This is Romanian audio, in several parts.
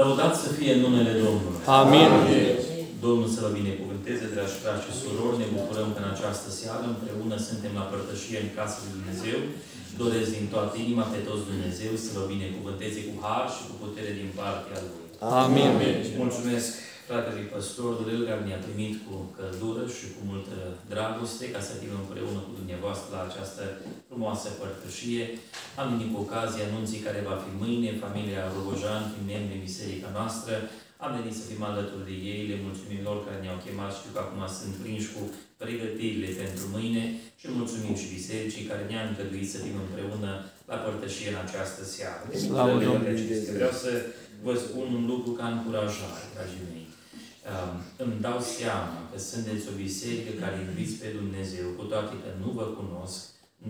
Lăudat să fie numele Domnului. Amin. Domnul să vă binecuvânteze, dragi frați și surori. Ne bucurăm că în această seară împreună suntem la părtășie în casa lui Dumnezeu. Doresc din toată inima pe toți Dumnezeu să vă binecuvânteze cu har și cu putere din partea Lui. Amin. Mulțumesc fratele păstor Durel care ne-a primit cu căldură și cu multă dragoste ca să fim împreună cu dumneavoastră la această frumoasă părtășie. Am venit cu ocazia anunții care va fi mâine, familia Rogojan, fiind membri în biserica noastră. Am venit să fim alături de ei, le mulțumim lor care ne-au chemat, știu că acum sunt prinși cu pregătirile pentru mâine și mulțumim și bisericii care ne-a îngăduit să fim împreună la părtășie în această seară. Vreau să vă spun un lucru ca încurajare, dragii mei. Îmi dau seama că sunteți o biserică care iubiți pe Dumnezeu, cu toate că nu vă cunosc,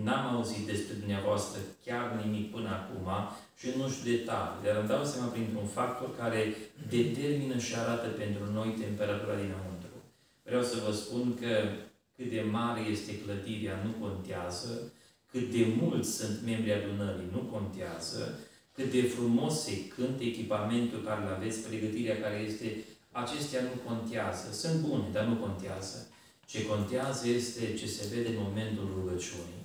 n-am auzit despre dumneavoastră chiar nimic până acum și nu știu detalii, dar îmi dau seama printr-un factor care determină și arată pentru noi temperatura dinăuntru. Vreau să vă spun că cât de mare este clădirea nu contează, cât de mulți sunt membrii adunării nu contează, cât de frumos se cântă echipamentul care îl aveți, pregătirea care este, acestea nu contează. Sunt bune, dar nu contează. Ce contează este ce se vede în momentul rugăciunii.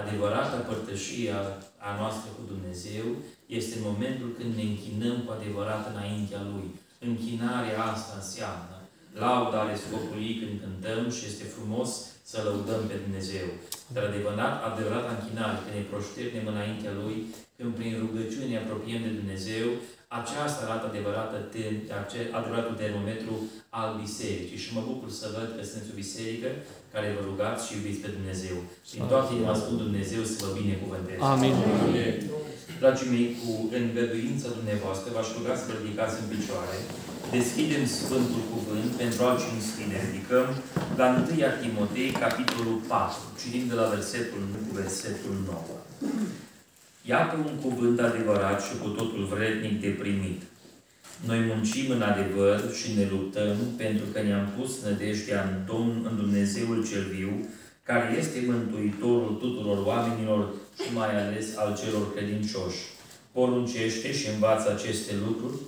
Adevărata părtășie a noastră cu Dumnezeu este în momentul când ne închinăm cu adevărat înaintea Lui. Închinarea asta înseamnă. Lauda are scopul ei când cântăm și este frumos să lăudăm pe Dumnezeu. Dar adevărata închinare, când ne proșternem înaintea Lui, când prin rugăciune ne apropiem de Dumnezeu, aceasta arată adevăratul termometru al bisericii. Și mă bucur să văd că sunteți o biserică care vă rugați și iubiți pe Dumnezeu. Din toate inima spun Dumnezeu să vă binecuvânteze. Amin. Amin. Dragii mei, cu îngăduința dumneavoastră, v-aș ruga să vă ridicați în picioare. Deschidem Sfântul Cuvânt pentru a ne ridicăm la 1 Timotei, capitolul 4. Citim de la versetul 1 cu versetul 9. Iată un cuvânt adevărat și cu totul vrednic de primit. Noi muncim în adevăr și ne luptăm pentru că ne-am pus nădejdea în Domnul, în Dumnezeul cel viu, care este mântuitorul tuturor oamenilor și mai ales al celor credincioși. Poruncește și învață aceste lucruri,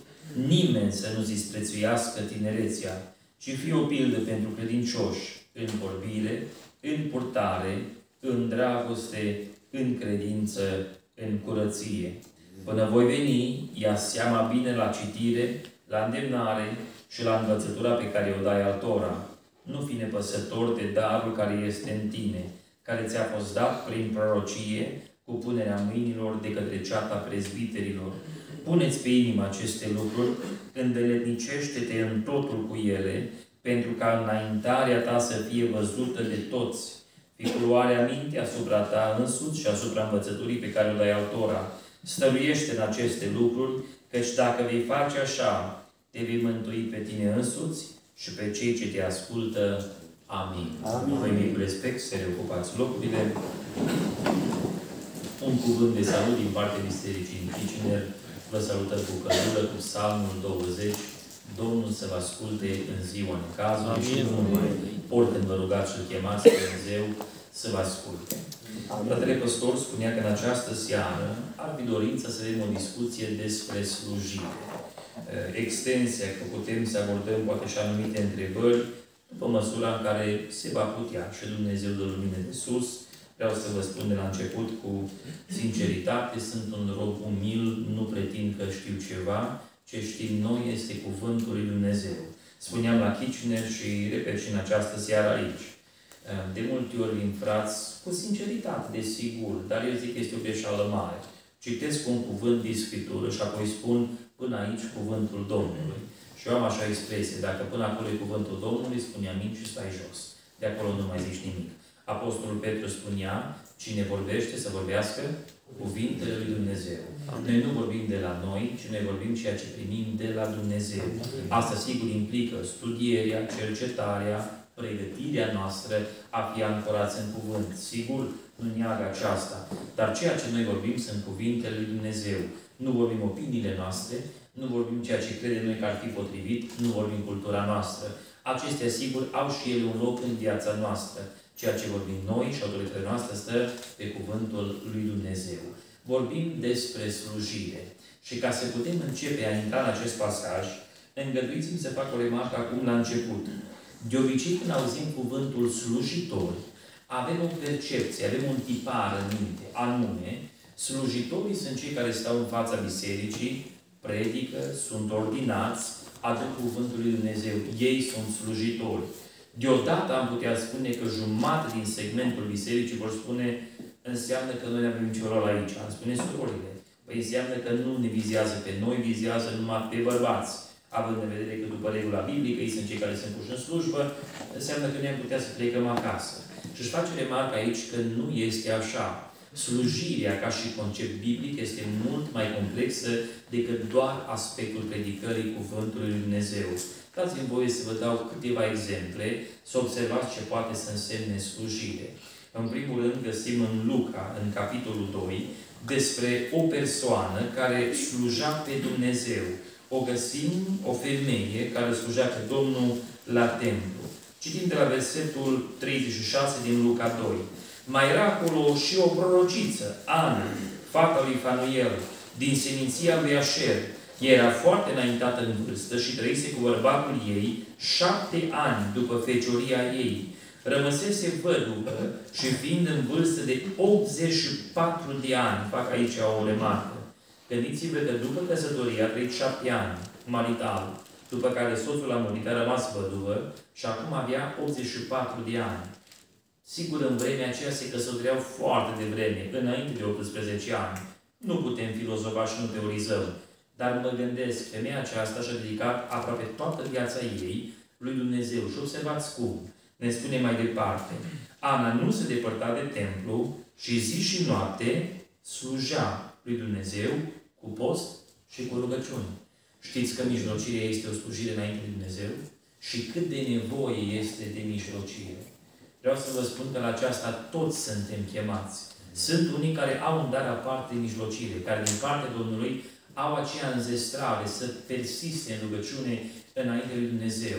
nimeni să nu disprețuiască tinerețea, ci fie o pildă pentru credincioși în vorbire, în purtare, în dragoste, în credință, în curăție. Până voi veni, ia seama bine la citire, la îndemnare și la învățătura pe care o dai altora. Nu fi nepăsător de darul care este în tine, care ți-a fost dat prin prorocie, cu punerea mâinilor de către ceata prezbiterilor. Pune-ți pe inimă aceste lucruri, îndeletnicește-te în totul cu ele, pentru ca înaintarea ta să fie văzută de toți. Fii culoarea minte asupra ta însuți și asupra învățăturii pe care o dai altora. Stăruiește în aceste lucruri, căci dacă vei face așa, te vei mântui pe tine însuți și pe cei ce te ascultă. Amin. Vă invit cu respect să reocupați locurile. Un cuvânt de salut din partea Bisericii în Kitchener. Vă salutăm cu căldură cu Psalmul 20. Domnul să vă asculte în ziua în cazul și nu mai. Oricând vă rugați și chemați pe Dumnezeu să vă asculte. Fratele păstor spunea că în această seară ar fi dorință să avem o discuție despre slujire. Extensia, că putem să abordăm poate și anumite întrebări după măsura în care se va putea și Dumnezeu de lumină de sus. Vreau să vă spun de la început cu sinceritate, sunt un rob umil, nu pretind că știu ceva. Ce știm noi este Cuvântul lui Dumnezeu. Spuneam la Kitchener și repet și în această seară aici. De multe ori din frați, cu sinceritate, desigur, dar eu zic că este o greșeală mare. Citesc un cuvânt din Scriptură și apoi spun până aici Cuvântul Domnului. Și eu am așa expresie, dacă până acolo e Cuvântul Domnului, spune amin și stai jos. De acolo nu mai zici nimic. Apostolul Petru spunea, cine vorbește să vorbească cuvintele lui Dumnezeu. Noi nu vorbim de la noi, ci noi vorbim ceea ce primim de la Dumnezeu. Asta sigur implică studierea, cercetarea, pregătirea noastră a fi ancorați în cuvânt. Sigur, nu neagă aceasta. Dar ceea ce noi vorbim sunt cuvintele lui Dumnezeu. Nu vorbim opiniile noastre, nu vorbim ceea ce credem noi că ar fi potrivit, nu vorbim cultura noastră. Acestea, sigur, au și ele un loc în viața noastră. Ceea ce vorbim noi și autoritățile noastre stă pe Cuvântul lui Dumnezeu. vorbim despre slujire. Și ca să putem începe a intra în acest pasaj, îngăduiți-mi să fac o remarcă acum la început. De obicei, când auzim cuvântul slujitor, avem o percepție, avem un tipar în minte, anume, slujitorii sunt cei care stau în fața bisericii, predică, sunt ordinați, aduc cuvântul lui Dumnezeu. Ei sunt slujitori. Deodată am putea spune că jumătate din segmentul bisericii vor spune înseamnă că noi nu avem niciun rol aici. Am spune surorile. Păi înseamnă că nu ne vizează pe noi, vizează numai pe bărbați. Având în vedere că după regula biblică, ei sunt cei care sunt puși în slujbă, înseamnă că noi am putea să plecăm acasă. Și își face remarca aici că nu este așa. Slujirea, ca și concept biblic, este mult mai complexă decât doar aspectul predicării Cuvântului Lui Dumnezeu. Dați-mi voie să vă dau câteva exemple, să observați ce poate să însemne slujire. În primul rând, găsim în Luca, în capitolul 2, despre o persoană care slujea pe Dumnezeu. O găsim, o femeie, care slujea pe Domnul la templu. Citim de la versetul 36 din Luca 2. Mai era acolo și o prorociță, Ana, fata lui Fanuel, din seminția lui Așer. Ea era foarte înaintată în vârstă și trăise cu bărbatul ei 7 ani după fecioria ei. Rămăsese văduvă și fiind în vârstă de 84 de ani. Fac aici o remarcă. Gândiți-vă că după căsătorie a trăit 7 ani, marital, după care soțul a murit, a rămas văduvă și acum avea 84 de ani. Sigur, în vremea aceea se căsătoreau foarte devreme, înainte de 18 ani. Nu putem filozofa și nu teorizăm. Dar mă gândesc, femeia aceasta și-a dedicat aproape toată viața ei lui Dumnezeu. Și observați cum. Ne spune mai departe. Ana nu se depărta de templu și zi și noapte slujea lui Dumnezeu cu post și cu rugăciune. Știți că mijlocirea este o slujire înainte de Dumnezeu? Și cât de nevoie este de mijlocire. Vreau să vă spun că la aceasta toți suntem chemați. Sunt unii care au un dar aparte de mijlocire, care din partea Domnului au aceea înzestrare să persiste în rugăciune înainte lui Dumnezeu.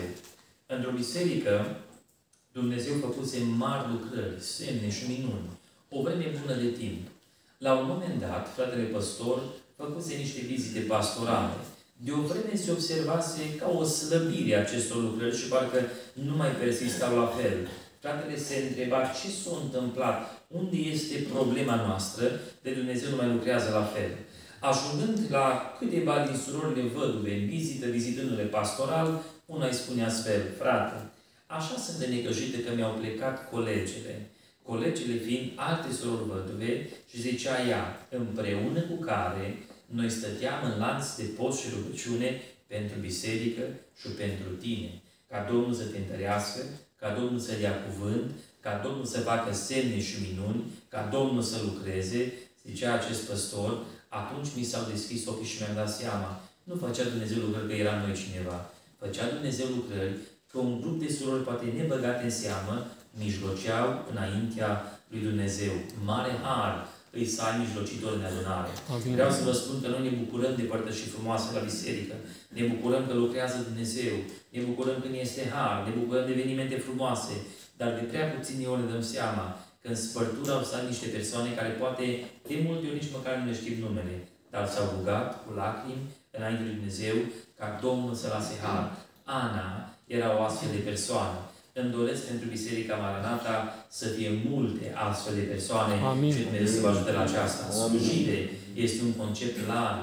Într-o biserică, Dumnezeu făcuse mari lucrări, semne și minuni, o vreme bună de timp. La un moment dat, fratele păstor făcuse niște vizite pastorale. De o vreme se observase ca o slăbire a acestor lucrări și parcă nu mai persistau la fel. Fratele se întreba ce s-a întâmplat, unde este problema noastră, de Dumnezeu nu mai lucrează la fel. Ajungând la câteva din surorile văduve în vizită, vizitându-le pastoral, una îi spune astfel: frate, așa sunt de necăjită că mi-au plecat colegele. Colegele fiind alte surori văduve și zicea ea, împreună cu care noi stăteam în lanț de post și rugăciune pentru biserică și pentru tine. Ca Domnul să te întărească, ca Domnul să dea cuvânt, ca Domnul să facă semne și minuni, ca Domnul să lucreze, zicea acest păstor, atunci mi s-au deschis ochii și mi-am dat seama. Nu făcea Dumnezeu lucrări că eram noi cineva. Făcea Dumnezeu lucrări că un grup de surori, poate nebăgate în seamă, mijloceau înaintea lui Dumnezeu. Mare har îi să ai mijlocitori în adunare. Vreau să vă spun că noi ne bucurăm de părtășii frumoase la biserică. Ne bucurăm că lucrează Dumnezeu. Ne bucurăm când este har. Ne bucurăm de evenimente frumoase. Dar de prea puține ori ne dăm seama că în spărtură au stat niște persoane care poate de multe ori nici măcar nu le știm numele. Dar s-au rugat cu lacrimi înainte lui Dumnezeu ca Domnul să lase har. Ana era o astfel de persoană. Îmi doresc pentru Biserica Maranata să fie multe astfel de persoane. Amin. Și Dumnezeu să vă ajute la aceasta. Slujire este un concept larg.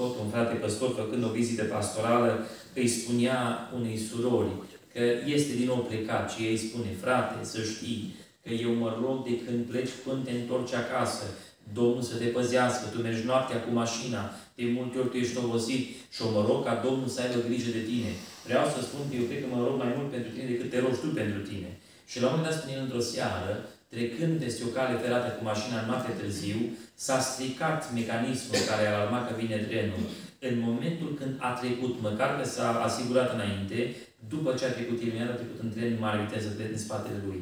Tot un frate păstor, făcând o vizită pastorală, îi spunea unei surori că este din nou plecat și ei spune: frate, să știi că eu mă rog de când pleci până te întorci acasă. Domnul să te păzească, tu mergi noaptea cu mașina, de multe ori tu ești obosit și o mă rog ca Domnul să aibă grijă de tine. Vreau să spun că eu cred că mă rog mai mult pentru tine decât te rogi tu pentru tine. Și la un moment dat spune într-o seară, trecând peste o cale ferată cu mașina în noapte târziu, s-a stricat mecanismul care alarma că vine trenul. În momentul când a trecut, măcar că s-a asigurat înainte, după ce a trecut el, a trecut în tren în mare viteză pe în spatele lui.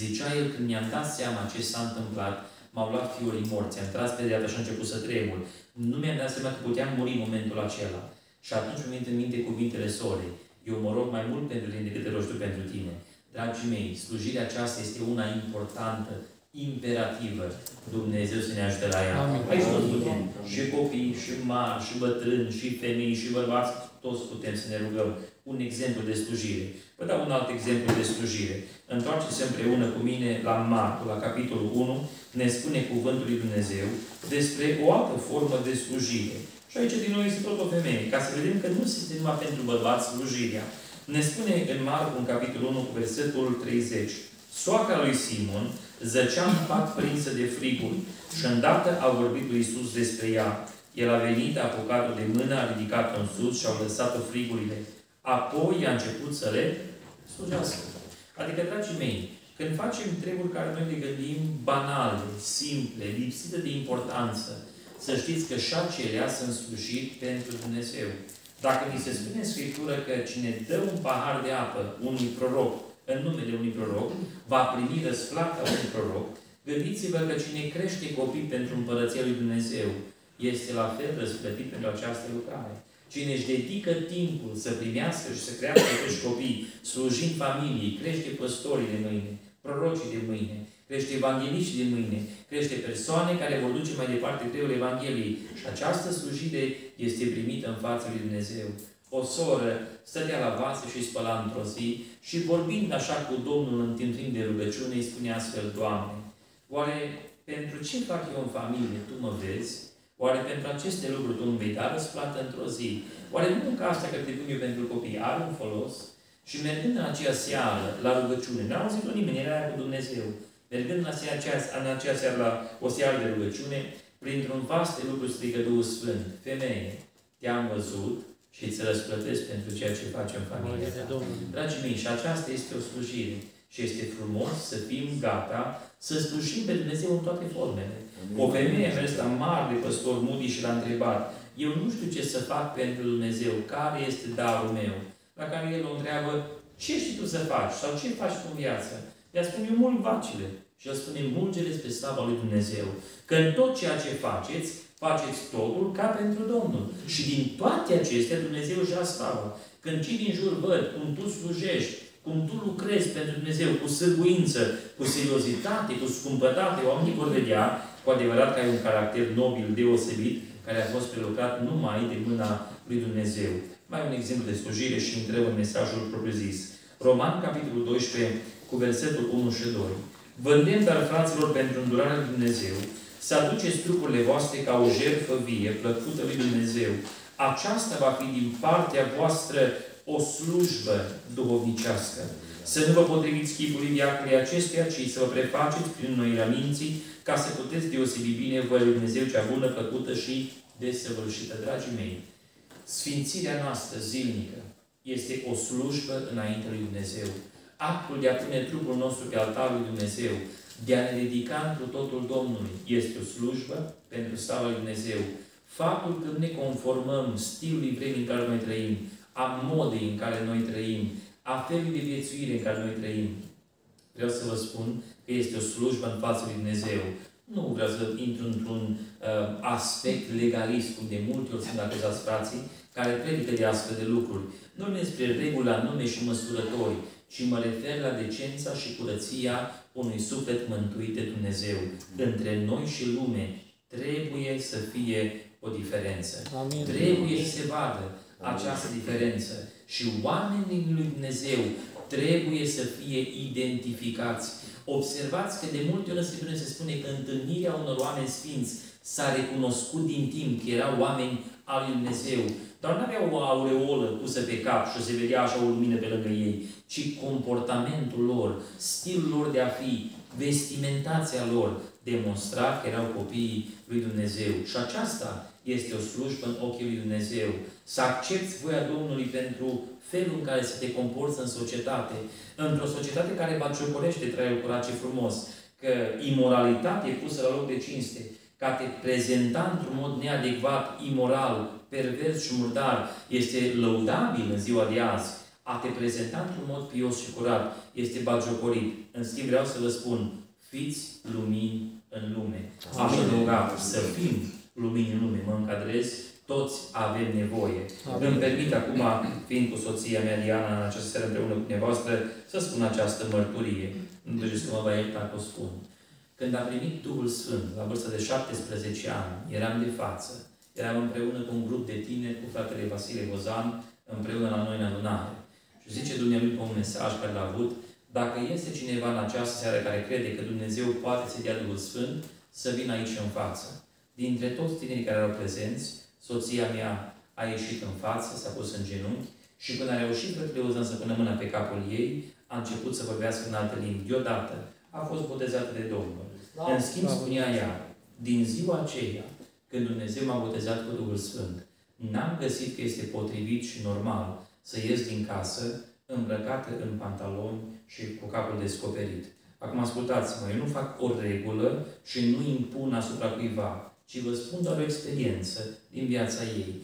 Zicea el, când mi-am dat seama ce s-a întâmplat, m-au luat fiorii morți, am tras pe dreapta și a început să tremur. Nu mi-am dat seama că puteam muri în momentul acela. Și atunci îmi vin în minte cuvintele sorei. Eu mă rog mai mult pentru tine decât te rogi tu pentru tine. Dragii mei, slujirea aceasta este una importantă, imperativă. Dumnezeu să ne ajute la ea. Aici toți putem. Și copii, și mari, și bătrâni, și femei, și bărbați, toți putem să ne rugăm. Un exemplu de slujire. Vă dau un alt exemplu de slujire. Întoarceți împreună cu mine la Marcu, la capitolul 1, ne spune Cuvântul lui Dumnezeu despre o altă formă de slujire. Și aici din nou este tot o femeie, ca să vedem că nu este numai pentru bărbați slujirea. Ne spune în Marcu, în capitolul 1, cu versetul 30. Soacra lui Simon zăcea în pat prinsă de friguri și îndată a vorbit lui Iisus despre ea. El a venit, a apucat-o de mână, a ridicat-o în sus și au lăsat-o frigurile. Apoi a început să le slujească. Adică, dragii mei, când facem treburi care noi ne gândim banale, simple, lipsite de importanță, să știți că și acelea sunt slujiri pentru Dumnezeu. Dacă ni se spune în Scriptură că cine dă un pahar de apă unui proroc, în numele unui proroc, va primi răsplata unui proroc, gândiți-vă că cine crește copii pentru Împărăția lui Dumnezeu este la fel răsplătit pentru această lucrare. Cine își dedică timpul să primească și să crească acești copii, slujind familiei, crește păstorii de mâine, prorocii de mâine, crește evangeliști de mâine, crește persoane care vor duce mai departe greul Evangheliei. Și această slujire este primită în fața lui Dumnezeu. O soră stătea la vasă și spăla într-o zi și vorbind așa cu Domnul în timp de rugăciune, îi spune astfel: Doamne, oare pentru ce fac eu în familie, Tu mă vezi? Oare pentru aceste lucruri Tu îmi vei da răsplată într-o zi? Oare nu munca asta că te pun eu pentru copii are un folos? Și mergând în aceea seară la rugăciune, n-a auzit-o nimeni, era aia cu Dumnezeu. Mergând în aceea seară la o seară de rugăciune, printr-un vas de lucru strigă Duhul Sfânt: Femeie, te-am văzut și îți răsplătesc pentru ceea ce faci în familia ta. Dragii mei, și aceasta este o slujire. Și este frumos să fim gata să slujim pe Dumnezeu în toate formele. O femeie a mers la mare păstor Moody și l-a întrebat: eu nu știu ce să fac pentru Dumnezeu, care este darul meu? La care el o întreabă: ce știi tu să faci? Sau ce faci cu viața? Ea spune: eu mulg vacile. Și el spune: mulgeți spre slava lui Dumnezeu. Că în tot ceea ce faceți, faceți totul ca pentru Domnul. Și din toate acestea Dumnezeu își ia slava. Când cei din jur văd cum tu slujești, cum tu lucrezi pentru Dumnezeu, cu sârguință, cu seriozitate, cu scumpătate, oamenii vor vedea cu adevărat că ai un caracter nobil, deosebit, care a fost prelucrat numai de mâna lui Dumnezeu. Mai un exemplu de slujire și intrăm în mesajul propriu-zis. Roman, capitolul 12, cu versetul 1 și 2. Vă îndemn, dar, fraților, pentru îndurarea lui Dumnezeu, să aduceți trupurile voastre ca o jertfă vie, plăcută lui Dumnezeu. Aceasta va fi din partea voastră o slujbă duhovnicească. Să nu vă potriviți chipului diacolului acestuia, ci să vă prefaceți prin înnoirea minții, ca să puteți deosebi bine voia lui Dumnezeu cea bună, plăcută și desăvârșită. Dragii mei, sfințirea noastră zilnică este o slujbă înainte lui Dumnezeu. Actul de a pune trupul nostru pe altarul lui Dumnezeu, de a ne dedica întru totul Domnului, este o slujbă pentru slava lui Dumnezeu. Faptul că ne conformăm stilului vremii în care noi trăim, a modei în care noi trăim, a felului de viețuire în care noi trăim, vreau să vă spun că este o slujbă în fața lui Dumnezeu. Nu vreau să intru într-un aspect legalist, cum de multe ori sunt acuzați frații care predică de astfel de lucruri. Nu despre regula, nume și măsurători, ci mă refer la decența și curăția unui suflet mântuit de Dumnezeu. Între noi și lume trebuie să fie o diferență. Amin. Trebuie să se vadă această diferență. Și oamenii lui Dumnezeu trebuie să fie identificați. Observați că de multe ori se spune că întâlnirea unor oameni sfinți s-a recunoscut din timp că erau oameni al lui Dumnezeu. Dar nu aveau o aureolă pusă pe cap și se vedea așa o lumină pe lângă ei, ci comportamentul lor, stilul lor de a fi, vestimentația lor, demonstra că erau copiii lui Dumnezeu. Și aceasta este o slujbă în ochii lui Dumnezeu. Să accepti voia Domnului pentru felul în care să te comporți în societate. Într-o societate care va ciocorește traiul curat și frumos, că imoralitatea e pusă la loc de cinste, că te prezenta într-un mod neadecvat, imoral, pervers și murdar, este lăudabil în ziua de azi. A te prezenta într-un mod pios și curat este bagiocorit. În schimb, vreau să vă spun: fiți lumini în lume. Am rugat să fim lumini în lume. Mă încadrez, toți avem nevoie. Amin. Îmi permit acum, fiind cu soția mea Diana în această seară împreună cu dumneavoastră, să spun această mărturie. Nu trebuie să mă va ierta că o spun. Când am primit Duhul Sfânt, la vârsta de 17 ani, eram de față. Eram împreună cu un grup de tineri, cu fratele Vasile Bozan, împreună la noi în adunare. Și zice Dumnezeu pe un mesaj care l-a avut: dacă este cineva în această seară care crede că Dumnezeu poate să dea Duhul Sfânt, să vină aici în față. Dintre toți tinerii care erau prezenți, soția mea a ieșit în față, s-a pus în genunchi și când a reușit fratele Bozan să pună mâna pe capul ei, a început să vorbească în alte limbi. Deodată a fost botezată de Domnul. În schimb, spunea ea, din ziua aceea, când Dumnezeu m-a botezat cu Duhul Sfânt, n-am găsit că este potrivit și normal să ies din casă îmbrăcată în pantaloni și cu capul descoperit. Acum ascultați-mă, eu nu fac o regulă și nu impun asupra cuiva, ci vă spun doar o experiență din viața ei.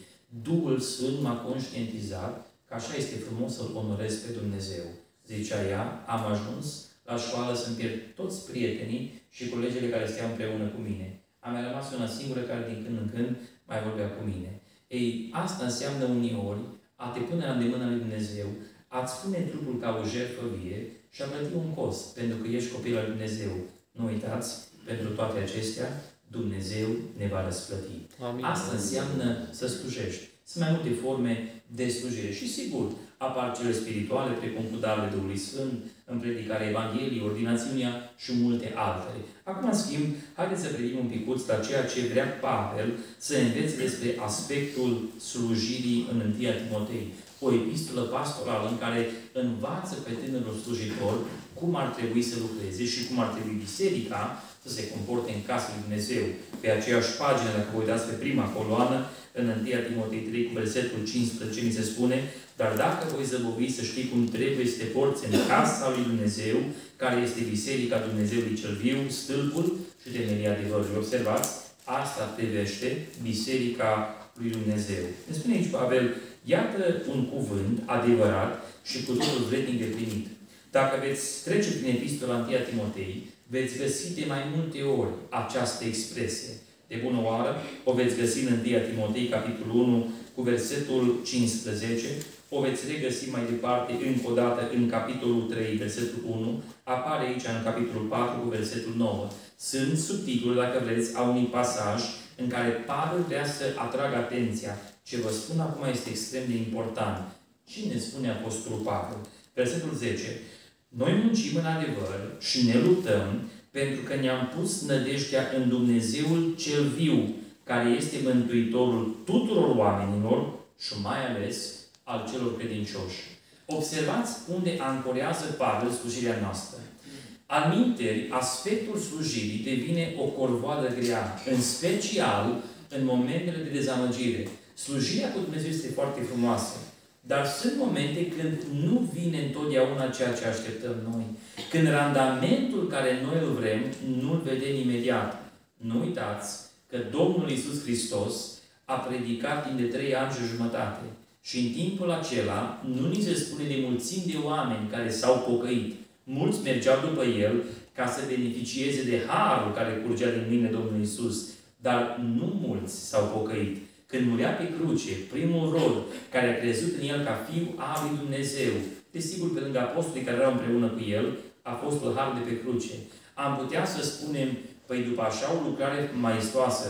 Duhul Sfânt m-a conștientizat că așa este frumos să-L onorez pe Dumnezeu. Zicea ea, am ajuns la școală să-mi pierd toți prietenii și colegele care steau împreună cu mine. Am mai rămas una singură care din când în când mai vorbea cu mine. Ei, asta înseamnă uneori a te pune la îndemâna lui Dumnezeu, a-ți pune trupul ca o jertfă vie și a plăti un cost, pentru că ești copil al lui Dumnezeu. Nu uitați, pentru toate acestea, Dumnezeu ne va răsplăti. Amin. Asta înseamnă să slujești. Sunt mai multe forme de slujire și, sigur, apar cele spirituale, precum cu darul Duhului Sfânt, în predicarea Evangheliei, ordinațiunea și multe altele. Acum, în schimb, haideți să privim un picuț la ceea ce vrea Pavel să învețe despre aspectul slujirii în 1 Timotei. O epistolă pastorală în care învață pe tânărul slujitor cum ar trebui să lucreze și cum ar trebui biserica să se comporte în casa lui Dumnezeu. Pe aceeași pagină, dacă vă uitați pe prima coloană, în 1 Timotei 3, cu versetul 15, mi se spune: dar dacă voi zăbovi, să știi cum trebuie să te porți în casa lui Dumnezeu, care este biserica Dumnezeului cel viu, stâlpul și temelia adevărului. Observați, asta privește biserica lui Dumnezeu. Ne spune aici Pavel, iată un cuvânt adevărat și cu totul vrednic de primit. Dacă veți trece prin epistola 1 Timotei, veți găsi de mai multe ori această expresie. De bună oară, o veți găsi în 1 Timotei, capitolul 1, cu versetul 15, o veți regăsi mai departe, încă o dată, în capitolul 3, versetul 1, apare aici, în capitolul 4, cu versetul 9. Sunt subtitluri, dacă vreți, a unui pasaj în care Pavel vrea să atragă atenția. Ce vă spun acum este extrem de important. Cine spune Apostolul Pavel? Versetul 10. Noi muncim în adevăr și ne luptăm pentru că ne-am pus nădejdea în Dumnezeul cel viu, care este Mântuitorul tuturor oamenilor și mai ales al celor credincioși. Observați unde ancorează Pavel slujirea noastră. Aminteri, aspectul slujirii devine o corvoadă grea, în special în momentele de dezamăgire. Slujirea cu Dumnezeu este foarte frumoasă, dar sunt momente când nu vine întotdeauna ceea ce așteptăm noi. Când randamentul care noi îl vrem, nu-l vedem imediat. Nu uitați că Domnul Iisus Hristos a predicat timp de 3 ani și jumătate. Și în timpul acela nu ni se spune de mulțimi de oameni care s-au pocăit. Mulți mergeau după El ca să beneficieze de harul care curgea din mâinile Domnului Iisus. Dar nu mulți s-au pocăit. Când murea pe cruce, primul rod care a crezut în El ca Fiul al lui Dumnezeu, desigur că lângă apostolii care erau împreună cu El, apostol har de pe cruce. Am putea să spunem, păi după așa o lucrare maestoasă,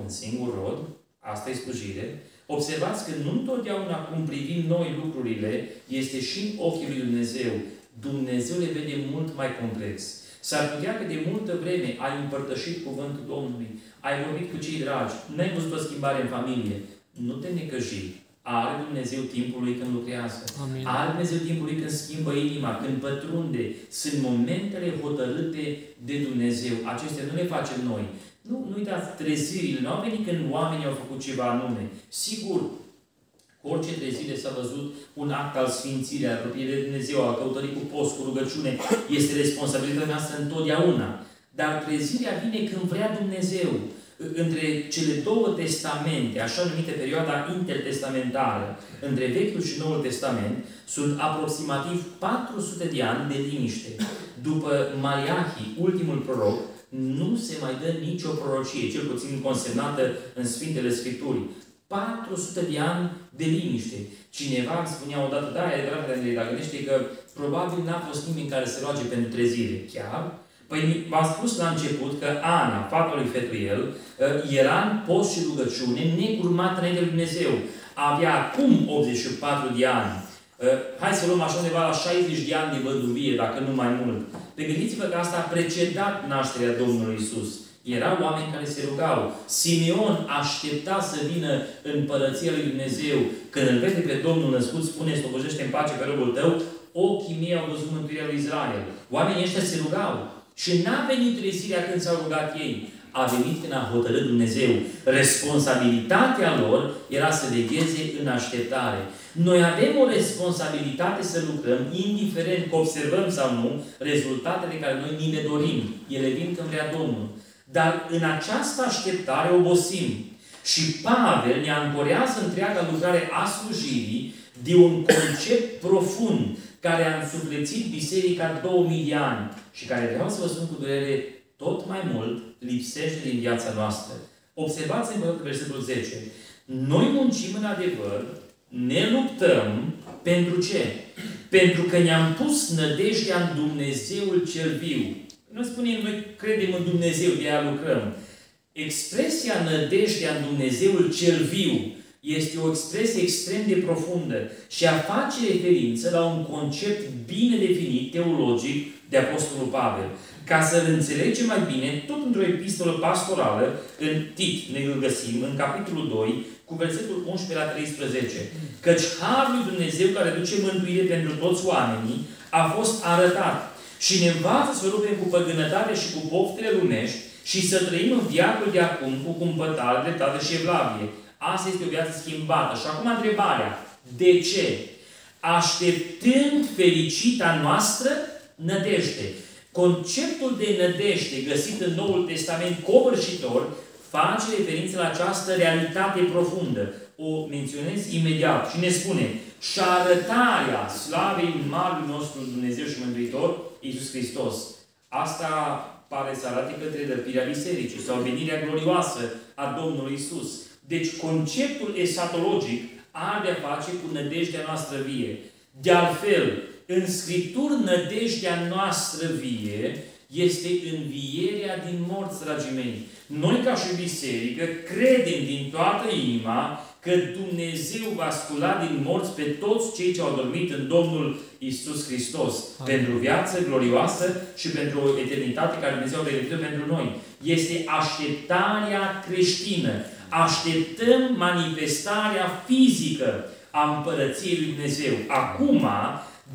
un singur rod, asta e slujire. Observați că nu întotdeauna cum privim noi lucrurile, este și în ochii lui Dumnezeu. Dumnezeu le vede mult mai complex. S-ar putea că de multă vreme ai împărtășit cuvântul Domnului, ai vorbit cu cei dragi, n-ai văzut o schimbare în familie. Nu te necăji. Are Dumnezeu timpul Lui când lucrează. Amin. Are Dumnezeu timpul Lui când schimbă inima, când pătrunde. Sunt momentele hotărâte de Dumnezeu. Acestea nu le facem noi. Nu uitați, trezirile nu au venit când oamenii au făcut ceva anume. Sigur, cu orice trezire s-a văzut un act al sfințirii, al apropierii de Dumnezeu, al căutării cu post, cu rugăciune. Este responsabilitatea noastră întotdeauna. Dar trezirea vine când vrea Dumnezeu. Între cele două testamente, așa numită perioada intertestamentară, între Vechiul și Noul Testament, sunt aproximativ 400 de ani de liniște. După Mariahi, ultimul proroc, nu se mai dă nicio prorocie, cel puțin consemnată în Sfintele Scripturii. 400 de ani de liniște. Cineva îmi spunea odată, da, e adevărat, dar gândește că probabil n-a fost nimeni care se roage pentru trezire. Chiar Păi v-am spus la început că Ana, fata lui Fetuiel, era în post și rugăciune, necurmat înainte lui Dumnezeu. Avea acum 84 de ani. Hai să luăm așa undeva la 60 de ani de văduvie, dacă nu mai mult. Pe gândiți-vă că asta a precedat nașterea Domnului Isus. Erau oameni care se rugau. Simeon aștepta să vină împărăția lui Dumnezeu. Când îl vede pe Domnul născut, spune, stăpânește în pace pe robul tău, ochii mei au văzut mântuirea lui Israel. Oamenii ăștia se rugau. Și n-a venit trezirea când s-au rugat ei. A venit când a hotărât Dumnezeu. Responsabilitatea lor era să vegheze în așteptare. Noi avem o responsabilitate să lucrăm, indiferent că observăm sau nu, rezultatele care noi ni le dorim. Ele vin când vrea Domnul. Dar în această așteptare obosim. Și Pavel ne ancorează întreaga lucrare a slujirii de un concept profund care a însuflețit Biserica 2000 de ani și care, vreau să vă spun cu durere, tot mai mult lipsește din viața noastră. Observați în versetul 10. Noi muncim în adevăr, ne luptăm, pentru ce? Pentru că ne-am pus nădejdea în Dumnezeul cel viu. Nu spunem, noi credem în Dumnezeu, de aia lucrăm. Expresia nădejdea în Dumnezeul cel viu este o expresie extrem de profundă și a face referință la un concept bine definit, teologic, de Apostolul Pavel. Ca să-l înțelegem mai bine, tot într-o epistolă pastorală, în Tit, ne îl găsim, în capitolul 2, cu versetul 11 la 13. Căci harul lui Dumnezeu care duce mântuire pentru toți oamenii a fost arătat și ne învață să rupem cu păgânătate și cu poftele lumești și să trăim în viața de acum cu cumpătare, dreptate și evlavie. Asta este o viață schimbată. Și acum întrebarea. De ce? Așteptând fericita noastră nădejde. Conceptul de nădejde găsit în Noul Testament covârșitor face referință la această realitate profundă. O menționez imediat și ne spune: și arătarea slavei marelui nostru Dumnezeu și Mântuitor, Iisus Hristos. Asta pare să arate către răpirea Bisericii sau venirea glorioasă a Domnului Iisus. Deci conceptul esatologic are de-a face cu nădejdea noastră vie. De altfel, în Scriptură, nădejdea noastră vie este învierea din morți, dragii mei. Noi, ca și biserică, credem din toată inima că Dumnezeu va scula din morți pe toți cei ce au dormit în Domnul Iisus Hristos. Amin. Pentru viață glorioasă și pentru o eternitate care Dumnezeu a pregătit-o pentru noi. Este așteptarea creștină. Așteptăm manifestarea fizică a Împărăției Lui Dumnezeu. Acum,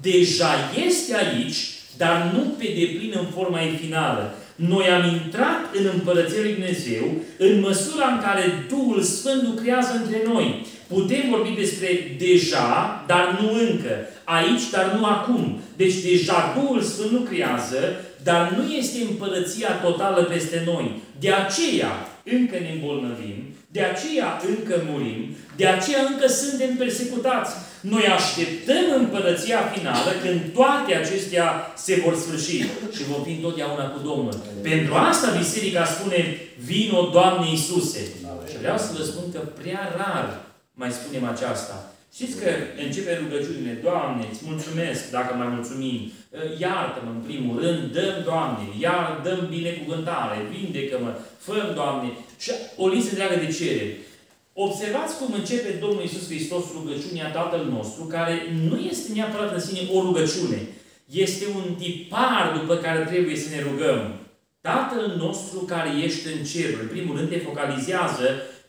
deja este aici, dar nu pe deplin în forma ei finală. Noi am intrat în Împărăția Lui Dumnezeu în măsura în care Duhul Sfânt lucrează între noi. Putem vorbi despre deja, dar nu încă. Aici, dar nu acum. Deci deja Duhul Sfânt lucrează, dar nu este Împărăția totală peste noi. De aceea încă ne îmbolnăvim, de aceea încă murim, de aceea încă suntem persecutați. Noi așteptăm Împărăția finală când toate acestea se vor sfârși și vom fi întotdeauna cu Domnul. Pentru asta Biserica spune: vino, Doamne Iisuse! Și vreau să vă spun că prea rar mai spunem aceasta. Știți că începe rugăciunile: Doamne, îți mulțumesc, dacă mai mulțumim, iartă-mă în primul rând, dă-mi, Doamne, dă-mi binecuvântare, vindecă-mă, fă-mi, Doamne, și o listă întreagă de cereri. Observați cum începe Domnul Iisus Hristos rugăciunea Tatăl nostru, care nu este neapărat în sine o rugăciune. Este un tipar după care trebuie să ne rugăm. Tatăl nostru care ești în cer, în primul rând te focalizează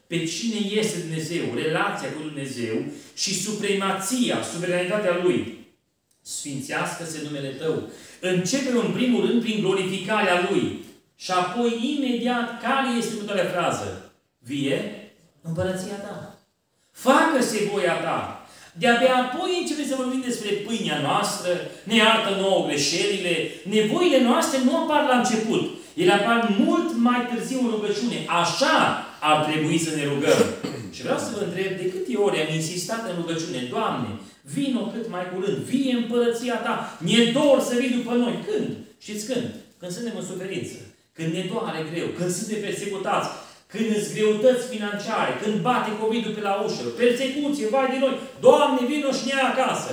pe cine este Dumnezeu, relația cu Dumnezeu și supremația, suveranitatea Lui. Sfințească-se numele Tău. Începe în primul rând prin glorificarea Lui. Și apoi, imediat, care este următoarea frază? Vie Împărăția Ta. Facă-se voia Ta. De-abia apoi începe să vorbim despre pâinea noastră, ne iartă nouă greșelile. Nevoile noastre nu apar la început. Ele apar mult mai târziu în rugăciune. Așa ar trebui să ne rugăm. Și vreau să vă întreb, de câte ori am insistat în rugăciune: Doamne, vino cât mai curând, vie Împărăția Ta, ne dor să vii după noi. Când? Știți când? Când suntem în suferință, când ne doare greu, când suntem persecutați, când îți greutăți financiare, când bate COVID-ul pe la ușă, persecuție, vai de noi, Doamne, vino și ne ia acasă.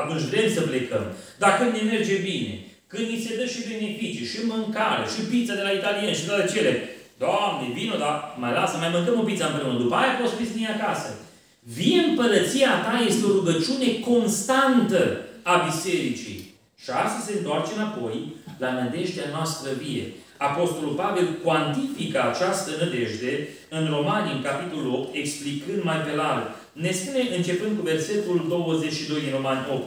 Atunci vrem să plecăm. Dar când ne merge bine, Când ni se dă și beneficii, și mâncare, și pizza de la italieni, și toate cele. Doamne, vină, dar mai lasă, mai mâncăm o pizza împreună. După aia poți pisni acasă. Vie împărăția ta este o rugăciune constantă a bisericii. Și asta se întoarce înapoi la nădejdea noastră vie. Apostolul Pavel cuantifică această nădejde în Romani, în capitolul 8, explicând mai pe larg. Ne spune, începând cu versetul 22 din Romani 8,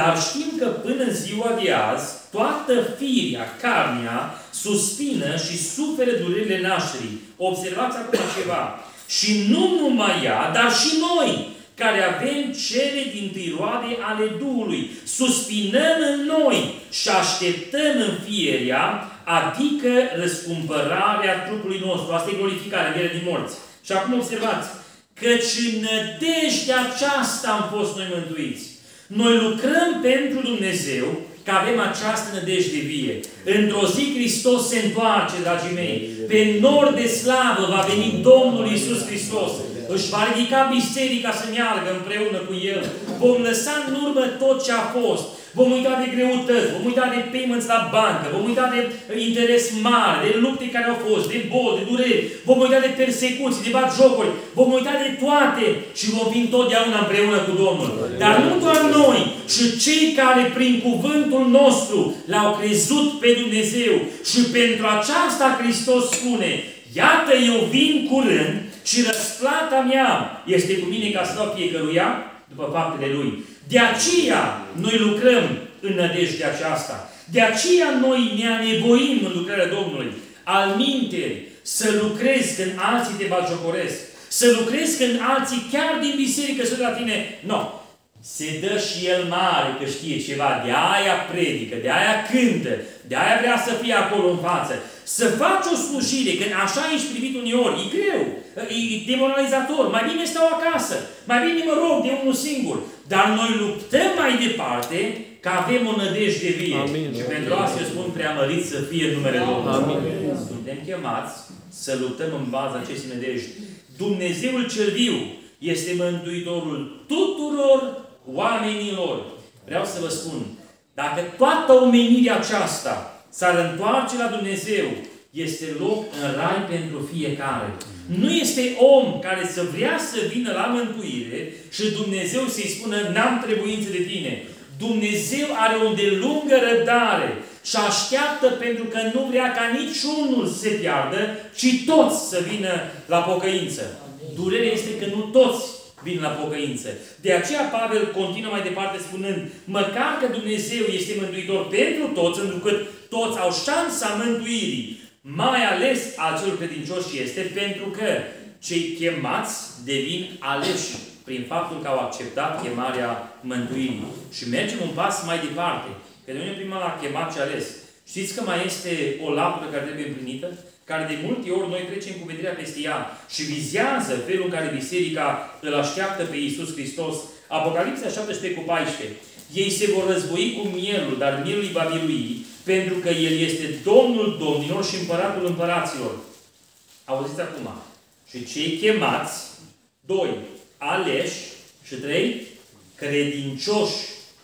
dar știm că până în ziua de azi, toată firea, carnea, suspină și suferă durerile nașterii. Observați acum ceva. Și nu numai ea, dar și noi, care avem cele dintâi roade ale Duhului. Suspinăm în noi și așteptăm în fierea, adică răscumpărarea trupului nostru. Asta e glorificarea, învierea din morți. Și acum observați. Căci în nădejdea aceasta am fost noi mântuiți. Noi lucrăm pentru Dumnezeu că avem această nădejde vie. Într-o zi Hristos se întoarce, dragii mei. Pe nor de slavă va veni Domnul Iisus Hristos. Își va ridica biserica să meargă împreună cu El. Vom lăsa în urmă tot ce a fost. Vom uita de greutăți, vom uita de payments la bancă, vom uita de interes mare, de lupte care au fost, de boli, de dureri, vom uita de persecuții, de batjocuri, vom uita de toate și vom fi întotdeauna împreună cu Domnul. Dar nu doar noi, și cei care prin cuvântul nostru l-au crezut pe Dumnezeu. Și pentru aceasta Hristos spune, iată eu vin curând și răsplata mea este cu mine ca să dau fiecăruia după faptele lui. De aceea noi lucrăm în nădejdea aceasta. De aceea noi ne anevoim în lucrarea Domnului. Alminteri, să lucrezi când alții te batjocoresc. Să lucrezi când alții chiar din biserică sunt la tine. Nu. Se dă și el mare că știe ceva. De aia predică, de aia cântă, de aia vrea să fie acolo în față. Să faci o slujire, când așa ești privit uneori, e greu, e demoralizator, mai bine stau acasă, mai bine mă rog de unul singur. Dar noi luptăm mai departe că avem o nădejde vie. Amin. Și pentru asta eu spun preamărit să fie numele Domnului. Suntem chemați să luptăm în baza acestei nădejde. Dumnezeul cel viu este mântuitorul tuturor oamenilor. Vreau să vă spun, dacă toată omenirea aceasta s-ar întoarce la Dumnezeu, este loc în rai pentru fiecare. Nu este om care să vrea să vină la mântuire și Dumnezeu să-i spună n-am trebuință de tine. Dumnezeu are o îndelungă răbdare și așteaptă pentru că nu vrea ca niciunul să se piardă, ci toți să vină la pocăință. Durerea este că nu toți vin la pocăință. De aceea Pavel continuă mai departe spunând, măcar că Dumnezeu este mântuitor pentru toți, pentru că toți au șansa mântuirii, mai ales a celor credincioși este, pentru că cei chemați devin aleși prin faptul că au acceptat chemarea mântuirii. Și mergem un pas mai departe. Că de unul prima l-a chemat și ales. Știți că mai este o latură care trebuie împlinită? Care de multe ori noi trecem cu vederea peste ea și vizează felul în care biserica îl așteaptă pe Iisus Hristos. Apocalipsa 17:14. Ei se vor război cu mielul, dar mielul îi va birui, pentru că El este Domnul Domnilor și Împăratul Împăraților. Auziți acum. Și cei chemați, 2, aleși și 3, credincioși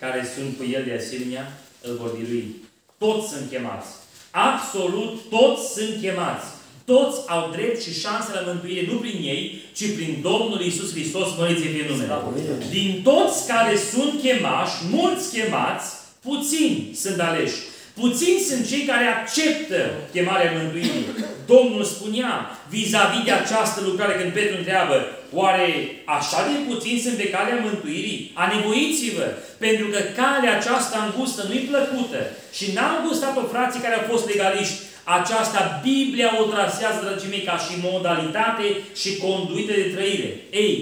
care sunt cu El de asemenea, îl vor birui. Toți sunt chemați. Absolut toți sunt chemați. Toți au drept și șanse la mântuire, nu prin ei, ci prin Domnul Iisus Hristos, măriți fie numele. Din toți care sunt chemați, mulți chemați, puțini sunt aleși. Puțini sunt cei care acceptă chemarea mântuirii. Domnul spunea, vis-a-vis de această lucrare, când Petru întreabă, oare așa de puțini sunt pe calea mântuirii? Anevoiți-vă! Pentru că calea aceasta îngustă nu-i plăcută. Și n-au gustat-o frații care au fost legaliști. Aceasta Biblia o trasează, dragii mei, ca și modalitate și conduită de trăire. Ei,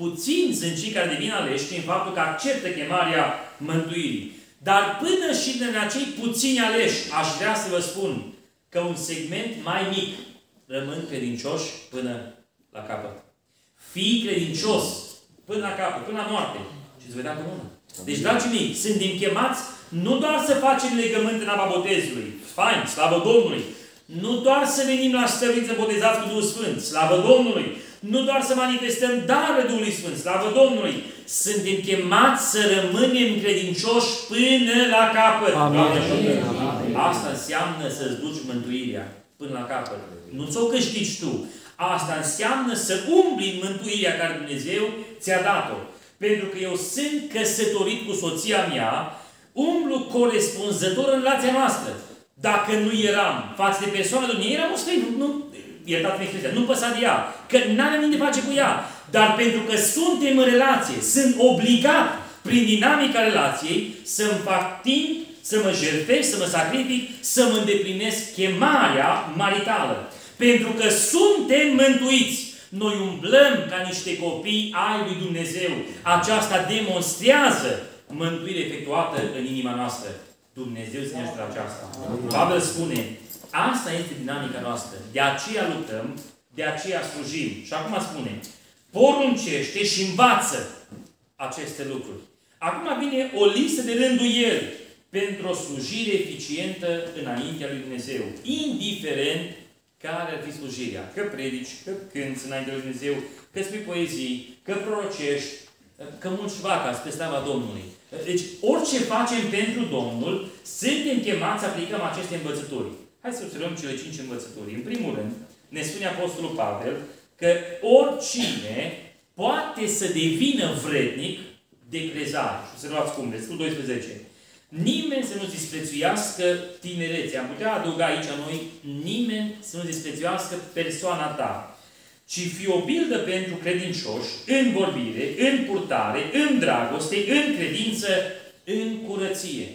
puțini sunt cei care devin aleși prin faptul că acceptă chemarea mântuirii. Dar până și în acei puțini aleși, aș vrea să vă spun că un segment mai mic rămân credincioși până la capăt. Fii credincios până la capăt, până la moarte. Și îți vei da cu mână. Deci, dragii mei, suntem chemați nu doar să facem legământ în apa botezului. Fain, slavă Domnului! Nu doar să venim la stăruință botezați cu Duhul Sfânt. Slavă Domnului! Nu doar să manifestăm darul Duhului Sfânt, slavă Domnului! Suntem chemați să rămânem credincioși până la capăt. Amin. Asta înseamnă să-ți duci mântuirea până la capăt. Nu ți-o câștigi tu. Asta înseamnă să umbli în mântuirea care Dumnezeu ți-a dat-o. Pentru că eu sunt căsătorit cu soția mea, umblu corespunzător în relația noastră. Dacă nu eram față de persoană, Dumnezeu era muslim, nu păsa de ea, că n-are nimic de face cu ea. Dar pentru că suntem în relație, sunt obligat, prin dinamica relației, să-mi fac timp, să mă jertfesc, să mă sacrific, să mă îndeplinesc chemarea maritală. Pentru că suntem mântuiți. Noi umblăm ca niște copii ai lui Dumnezeu. Aceasta demonstrează mântuire efectuată în inima noastră. Dumnezeu se neaște la aceasta. Pavel spune, asta este dinamica noastră. De aceea luptăm, de aceea slujim. Și acum spune, poruncește și învață aceste lucruri. Acum vine o listă de rânduieli pentru o slujire eficientă înaintea lui Dumnezeu. Indiferent care ar fi slujirea. Că predici, că cânți înaintea lui Dumnezeu, că spui poezii, că prorocești, că mulți vacați pe slava Domnului. Deci, orice facem pentru Domnul, suntem chemați să aplicăm aceste învățături. Hai să observăm cele 5 învățături. În primul rând, ne spune Apostolul Pavel că oricine poate să devină vrednic de crezare. Și observați cum, versetul 12. Nimeni să nu disprețuiască tinerețea. Am putea adăuga aici noi, nimeni să nu disprețuiască persoana ta, ci fi o bildă pentru credincioși în vorbire, în purtare, în dragoste, în credință, în curăție.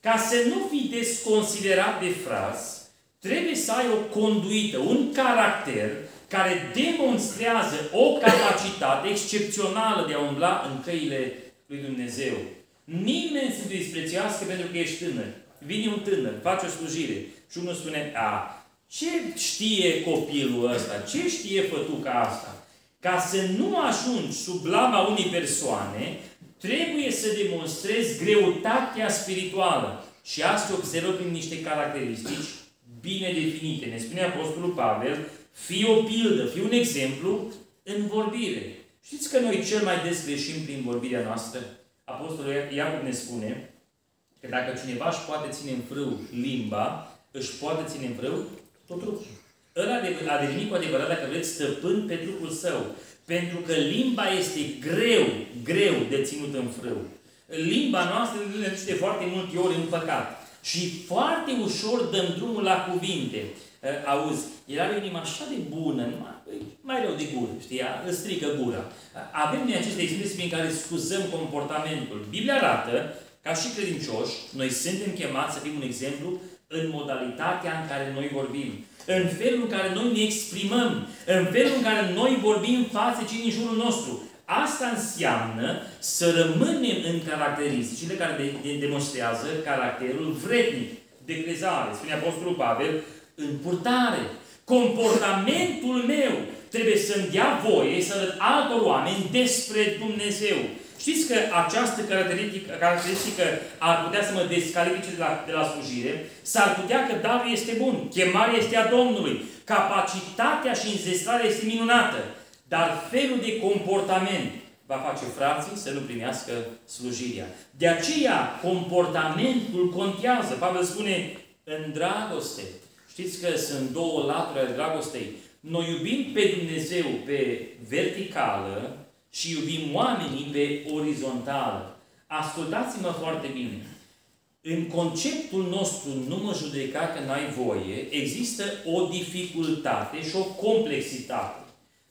Ca să nu fii desconsiderat de fraz, trebuie să ai o conduită, un caracter care demonstrează o capacitate excepțională de a umbla în căile lui Dumnezeu. Nimeni să te disprețuiască pentru că ești tânăr. Vine un tânăr, face o slujire și unul spune, ce știe copilul ăsta? Ce știe fătuca asta? Ca să nu ajungi sub lama unei persoane, trebuie să demonstrezi greutatea spirituală. Și asta observăm prin niște caracteristici bine definite. Ne spune Apostolul Pavel, fii o pildă, fii un exemplu în vorbire. Știți că noi cel mai des greșim prin vorbirea noastră? Apostolul Iacob ne spune că dacă cineva își poate ține în frâu limba, își poate ține în frâu tot trupul. Ăla a devenit cu adevărat, dacă vreți, stăpân pe trupul său. Pentru că limba este greu de ținut în frâu. Limba noastră ne duce foarte multe ori în păcat. Și foarte ușor dăm drumul la cuvinte. Auzi, el are o inimă așa de bună, mai rău de gură, știi? Îți strică gura. Avem din aceste exemple prin care scuzăm comportamentul. Biblia arată, ca și credincioși, noi suntem chemați să fim un exemplu în modalitatea în care noi vorbim. În felul în care noi ne exprimăm. În felul în care noi vorbim față cei din jurul nostru. Asta înseamnă să rămânem în caracteristicile care demonstrează caracterul vrednic de crezare. Spune Apostolul Pavel, în purtare. Comportamentul meu trebuie să-mi dea voie să arăt altor oameni despre Dumnezeu. Știți că această caracteristică ar putea să mă descalifice de la slujire? S-ar putea că darul este bun, chemarea este a Domnului, capacitatea și înzestrarea este minunată, dar felul de comportament va face frații să nu primească slujirea. De aceea, comportamentul contează. Pavel spune, în dragoste. Știți că sunt două laturi ale dragostei. Noi iubim pe Dumnezeu pe verticală, și iubim oamenii pe orizontală. Ascultați-mă foarte bine. În conceptul nostru, nu mă judeca că n-ai voie, există o dificultate și o complexitate.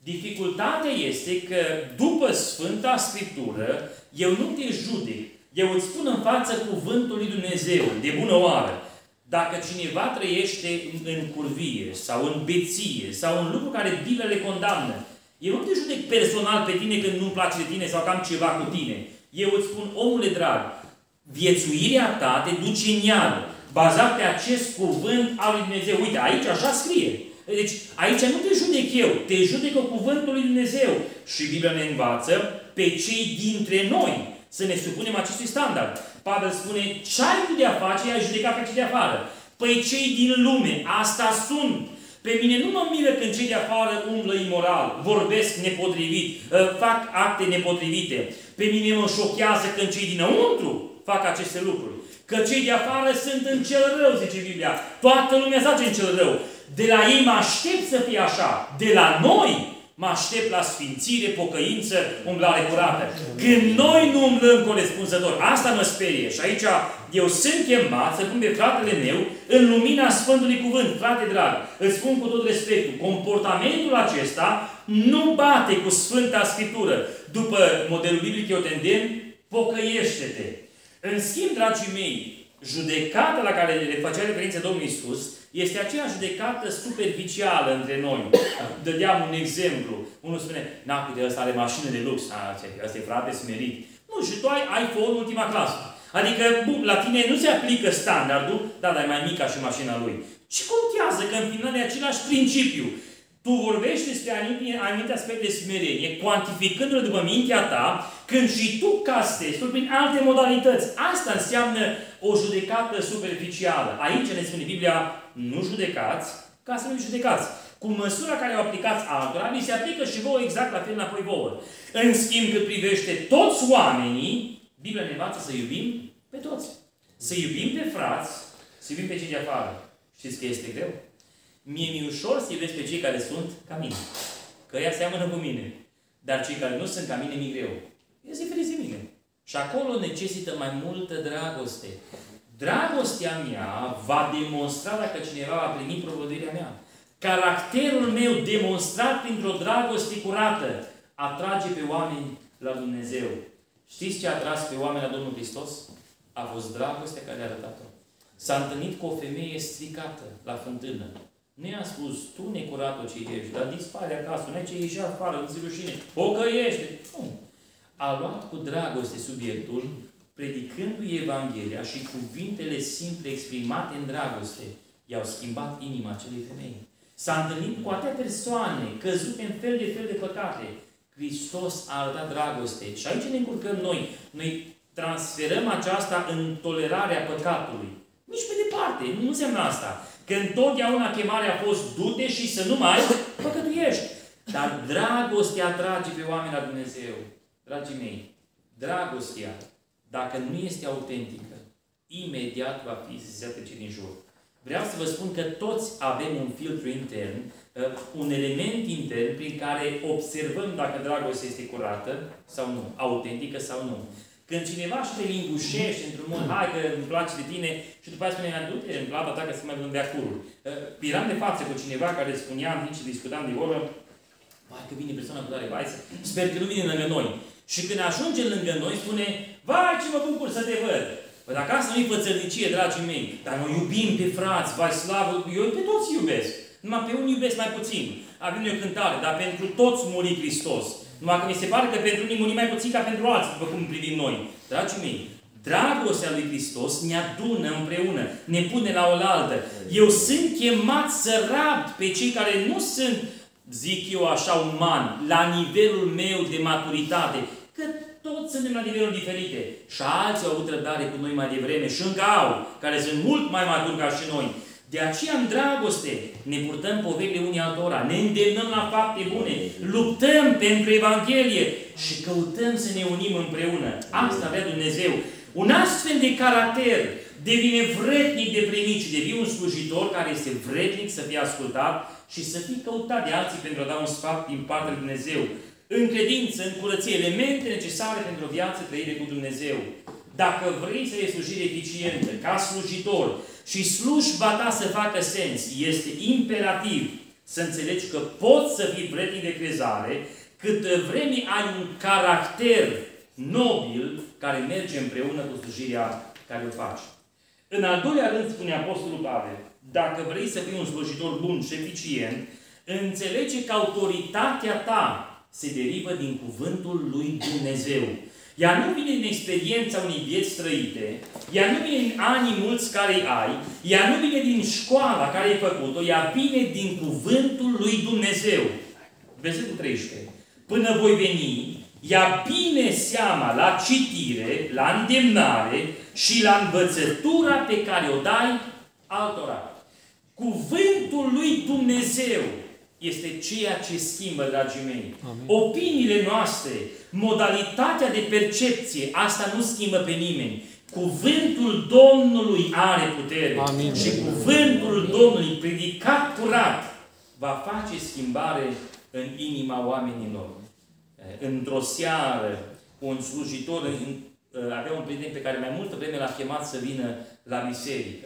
Dificultatea este că, după Sfânta Scriptură, eu nu te judec. Eu îți spun în față cuvântul lui Dumnezeu, de bună oară. Dacă cineva trăiește în curvie, sau în beție, sau în lucru care Biblia le condamnă, eu nu te judec personal pe tine când nu-mi place de tine sau că am ceva cu tine. Eu îți spun, omule drag, viețuirea ta te duce în iad, bazat pe acest cuvânt al lui Dumnezeu. Uite, aici așa scrie. Deci, aici nu te judec eu, te judecă cuvântul lui Dumnezeu. Și Biblia ne învață pe cei dintre noi să ne supunem acestui standard. Pavel spune, ce ai tu de a face, ai judecat pe cei de afară. Păi cei din lume, asta sunt. Pe mine nu mă miră când cei de afară umblă imoral, vorbesc nepotrivit, fac acte nepotrivite. Pe mine mă șochează când cei dinăuntru fac aceste lucruri. Că cei de afară sunt în cel rău, zice Biblia. Toată lumea zace în cel rău. De la ei mă aștept să fie așa. De la noi mă aștept la sfințire, pocăință, umblare curată. Când noi nu umblăm corespunzător, asta mă sperie. Și aici eu sunt chemat să pun pe fratele meu în lumina Sfântului Cuvânt. Frate drag, îți spun cu tot respectul, comportamentul acesta nu bate cu Sfânta Scriptură. După modelul biblic eu te îndemn, pocăiește-te. În schimb, dragii mei, judecata la care le făcea referință Domnul Iisus este aceea judecată superficială între noi. Dădeam un exemplu. Unul spune, na, uite, ăsta are mașină de lux. Ăsta e frate smerit. Nu, și tu ai făcut ultima clasă. Adică, bun, la tine nu se aplică standardul, da, dar e mai mica și mașina lui. Și contează că în final e același principiu. Tu vorbești despre anumite aspecte de smerenie, cuantificându-le după mintea ta, când și tu castezi prin alte modalități. Asta înseamnă o judecată superficială. Aici ne spune Biblia, nu judecați ca să nu judecați. Cu măsura care o aplicați altora, vi se aplică și vouă exact la fel înapoi vouă. În schimb, cât privește toți oamenii, Biblia ne învață să iubim pe toți. Să iubim pe frați, să iubim pe cei de afară. Știți că este greu? Mie mi-e ușor să iubesc pe cei care sunt ca mine. Că ea seamănă cu mine. Dar cei care nu sunt ca mine, mi-e greu. Este diferit de mine. Și acolo necesită mai multă dragoste. Dragostea mea va demonstra dacă cineva va primi provăduirea mea. Caracterul meu demonstrat printr-o dragoste curată atrage pe oameni la Dumnezeu. Știți ce a atras pe oameni la Domnul Hristos? A fost dragostea care a arătat-o. S-a întâlnit cu o femeie stricată la fântână. Nu i-a spus, tu necuratul ce ești, dar dispare acasă, nu ai ce ieși afară, nu-ți rușine, pocăiește. Nu. A luat cu dragoste subiectul, predicându-i Evanghelia și cuvintele simple exprimate în dragoste, i-au schimbat inima acelei femei. S-a întâlnit cu atâtea persoane, căzute în fel de fel de păcate. Hristos a arătat dragoste. Și aici ne încurcăm noi. Noi transferăm aceasta în tolerarea păcatului. Nici pe departe, nu înseamnă asta. Că întotdeauna chemarea a fost du-te și să nu mai păcătuiești. Dar dragostea atrage pe oameni la Dumnezeu. Dragii mei, dragostea, dacă nu este autentică, imediat va fi sesizată cei din jur. Vreau să vă spun că toți avem un filtru intern, un element intern prin care observăm dacă dragostea este curată sau nu, autentică sau nu. Când cineva și te lingușește într-un mod, hai că îmi place de tine, și după aceea spune, du-te în plava ta că să mai vândea curul. Eram de față cu cineva care spunea, nici discutam de oră, vai că vine persoana cu tare baisă, sper că nu vine lângă noi. Și când ajunge lângă noi, spune, vai ce mă bucur să te văd. Păi dacă asta nu-i pățărnicie, dragii mei, dar noi iubim pe frați, vai slavă, eu pe toți iubesc. Numai pe unii iubesc mai puțin. Avem o cântare, dar pentru toți muri Hristos. Numai că mi se pare că pentru unii muri mai puțin ca pentru alții, după cum privim noi. Dragii mei, dragostea lui Hristos ne adună împreună, ne pune la oaltă. Eu sunt chemat să rabd pe cei care nu sunt, zic eu așa, umani, la nivelul meu de maturitate. Că toți suntem la niveluri diferite. Și alții au avut răbdare cu noi mai devreme și încă au, care sunt mult mai maturi ca și noi. De aceea, în dragoste, ne purtăm poverile unii altora, ne îndemnăm la fapte bune, luptăm pentru Evanghelie și căutăm să ne unim împreună. Asta vrea Dumnezeu. Un astfel de caracter devine vrednic de primit și devine un slujitor care este vrednic să fie ascultat și să fie căutat de alții pentru a da un sfat din partea lui Dumnezeu. În credință, în curăție, elemente necesare pentru o viață trăire cu Dumnezeu. Dacă vrei să ai slujire eficientă, ca slujitor, și slujba ta să facă sens, este imperativ să înțelegi că poți să fii vrednic de crezare câtă vreme ai un caracter nobil care merge împreună cu slujirea care o faci. În al doilea rând, spune Apostolul Pavel, dacă vrei să fii un slujitor bun și eficient, înțelege că autoritatea ta se derivă din cuvântul lui Dumnezeu. Ea nu vine din experiența unei vieți trăite, ea nu vine din anii mulți care ai, ea nu vine din școala care ai făcut-o, ea vine din cuvântul lui Dumnezeu. Versetul 13. Până voi veni, ia bine seama la citire, la îndemnare și la învățătura pe care o dai altora. Cuvântul lui Dumnezeu este ceea ce schimbă, dragii mei. Amin. Opiniile noastre, modalitatea de percepție, asta nu schimbă pe nimeni. Cuvântul Domnului are putere. Amin. Și cuvântul Domnului, predicat curat, va face schimbare în inima oamenilor. Într-o seară, un slujitor avea un prieten pe care mai multă vreme l-a chemat să vină la biserică.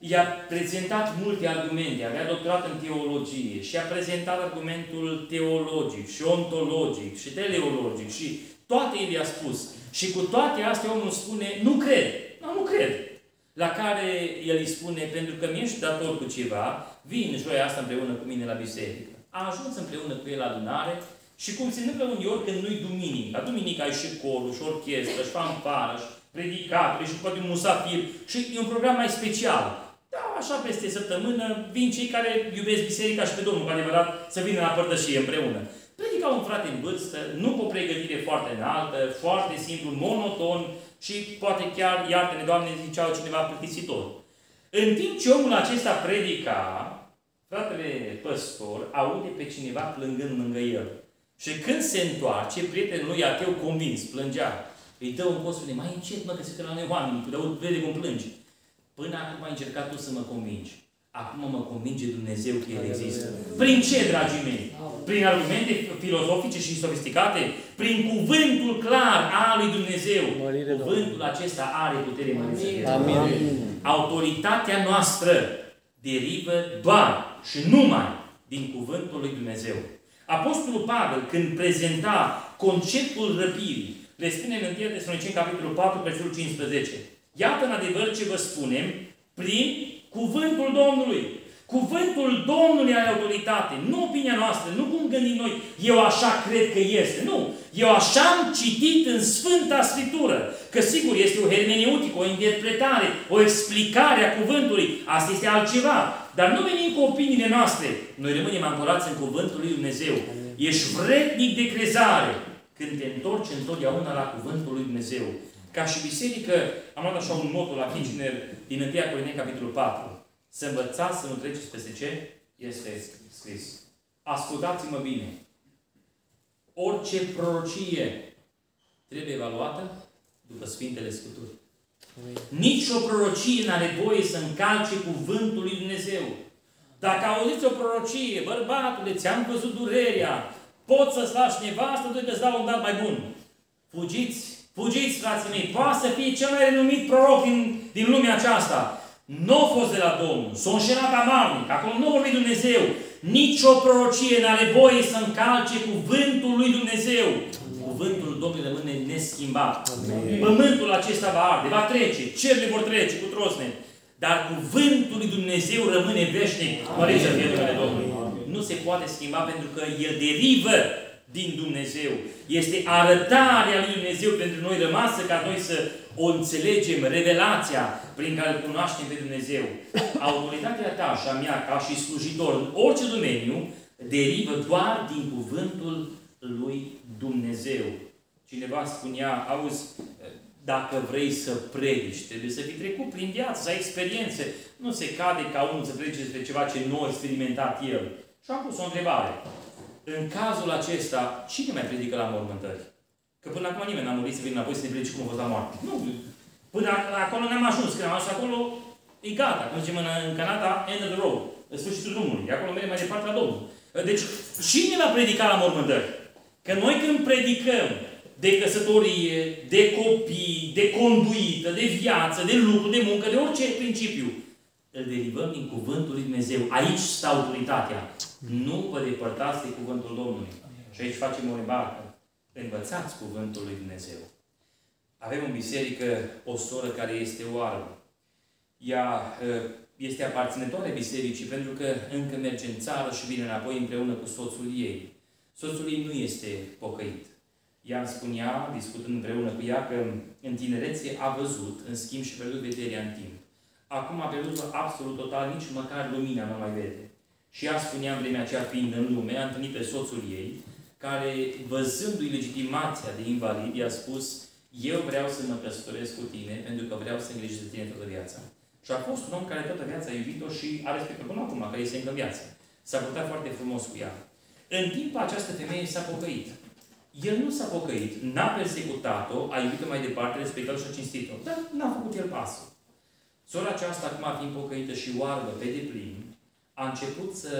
I-a prezentat multe argumente, avea doctorat în teologie și a prezentat argumentul teologic și ontologic și teleologic și toate i-a spus. Și cu toate astea omul spune, nu cred, nu cred. La care el îi spune, pentru că mi-ești dator cu ceva, vin joia asta împreună cu mine la biserică. A ajuns împreună cu el la adunare și cum se întâmplă uneori când nu-i duminică. Duminică ai și corul, și orchestră, și fanfară, și predicare, și poate un musafir. Și e un program mai special. Da, așa peste săptămână vin cei care iubesc biserica și pe Domnul, cu adevărat, să vină la părtășie împreună. Predica un frate în vârstă, nu cu o pregătire foarte înaltă, foarte simplu, monoton și poate chiar, iartă-ne, Doamne, ziceau cineva plictisitor. În timp ce omul acesta predica, fratele păstor aude pe cineva plângând lângă el. Și când se întoarce, prietenul lui ateu convins, plângea. Îi dă un post, spune, mai încet, mă, că se uită la noi oameni, că vede cum plângi. Până acum ai încercat tu să mă convingi. Acum mă convinge Dumnezeu că El există. Prin ce, dragii mei? Prin argumente filozofice și sofisticate? Prin cuvântul clar al lui Dumnezeu. Cuvântul acesta are putere mare. Autoritatea noastră derivă doar și numai din cuvântul lui Dumnezeu. Apostolul Pavel, când prezenta conceptul răpirii, le spune în 1 Tesaloniceni, capitolul 4, versetul 15. Iată în adevăr ce vă spunem prin cuvântul Domnului. Cuvântul Domnului are autoritate. Nu opinia noastră, nu cum gândim noi. Eu așa cred că este. Nu. Eu așa am citit în Sfânta Scriptură. Că sigur este o hermeneutică, o interpretare, o explicare a cuvântului. Asta este altceva. Dar nu venim cu opiniile noastre. Noi rămânem ancorați în cuvântul lui Dumnezeu. Ești vrednic de crezare când te întorci întotdeauna la cuvântul lui Dumnezeu. Ca și biserică, am luat așa un motul la Kitchener din 1 Corina, capitolul 4. Să învățați să nu treceți peste ce este scris. Ascultați-mă bine. Orice prorocie trebuie evaluată după Sfintele Scripturi. Nici o prorocie n-are voie să încalce cuvântul lui Dumnezeu. Dacă auziți o prorocie, bărbatule, ți-am văzut durerea, poți să-ți lași nevastă, tu că-ți dau un dat mai bun. Fugiți, fugiți, frații mei, poate să fie cel mai renumit proroc din lumea aceasta. Nu a fost de la Domnul, s-a înșelat amarnic, acolo nu a vorbit Dumnezeu. Nici o prorocie n-are voie să încalce cuvântul lui Dumnezeu. Cuvântul Domnului rămâne neschimbat. Amin. Pământul acesta va arde, va trece, cerurile vor trece cu trosne. Dar cuvântul lui Dumnezeu rămâne veșnic. Măreți să fie numele Domnului. Nu se poate schimba pentru că el derivă din Dumnezeu. Este arătarea lui Dumnezeu pentru noi rămasă ca noi să o înțelegem, revelația prin care îl cunoaștem pe Dumnezeu. Autoritatea ta și a mea ca și slujitor în orice domeniu derivă doar din cuvântul lui Dumnezeu. Cineva spunea, auzi, dacă vrei să predici, trebuie să fii trecut prin viață, să ai experiențe. Nu se cade ca unul să predice despre ceva ce nu a experimentat el. Și am pus o întrebare. În cazul acesta, cine mai predică la mormântări? Că până acum nimeni n-a murit să vină înapoi să ne predice cum a fost la moarte. Nu. Până acolo n-am ajuns. Când am ajuns acolo, e gata. Cum zicem în Canada, end of the road. În sfârșitul drumului. De acolo mergem mai departe la Domnul. Deci, cine va predica la mormântări? Că noi când predicăm de căsătorie, de copii, de conduită, de viață, de lucru, de muncă, de orice principiu, îl derivăm din cuvântul lui Dumnezeu. Aici stă autoritatea. Nu vă depărtați de cuvântul Domnului. Și aici facem o remarcă. Învățați cuvântul lui Dumnezeu. Avem în biserică o soră care este oarbă. Ea este aparținătoare bisericii pentru că încă merge în țară și vine înapoi împreună cu soțul ei. Soțul ei nu este pocăit. Ea îmi spunea, discutând împreună cu ea, că în tinerețe a văzut, în schimb, și pierdut vederea în timp. Acum a pierdut absolut total, nici măcar lumina nu mai vede. Și ea spunea în vremea aceea, fiind în lume, a întâlnit pe soțul ei, care, văzându-i legitimația de invalid, i-a spus, eu vreau să mă căsătoresc cu tine, pentru că vreau să îngrijesc de tine toată viața. Și a fost un om care toată viața a iubit-o și a respectat-o până acum, că este încă în viață. S-a purtat foarte frumos cu ea. În timp, această femeie s-a pocăit. El nu s-a pocăit, n-a persecutat-o, a iubit-o mai departe, respectat-o și a cinstit-o. Dar n-a făcut el pasul. Sora aceasta, acum fiind pocăită și oarbă pe deplin, a început să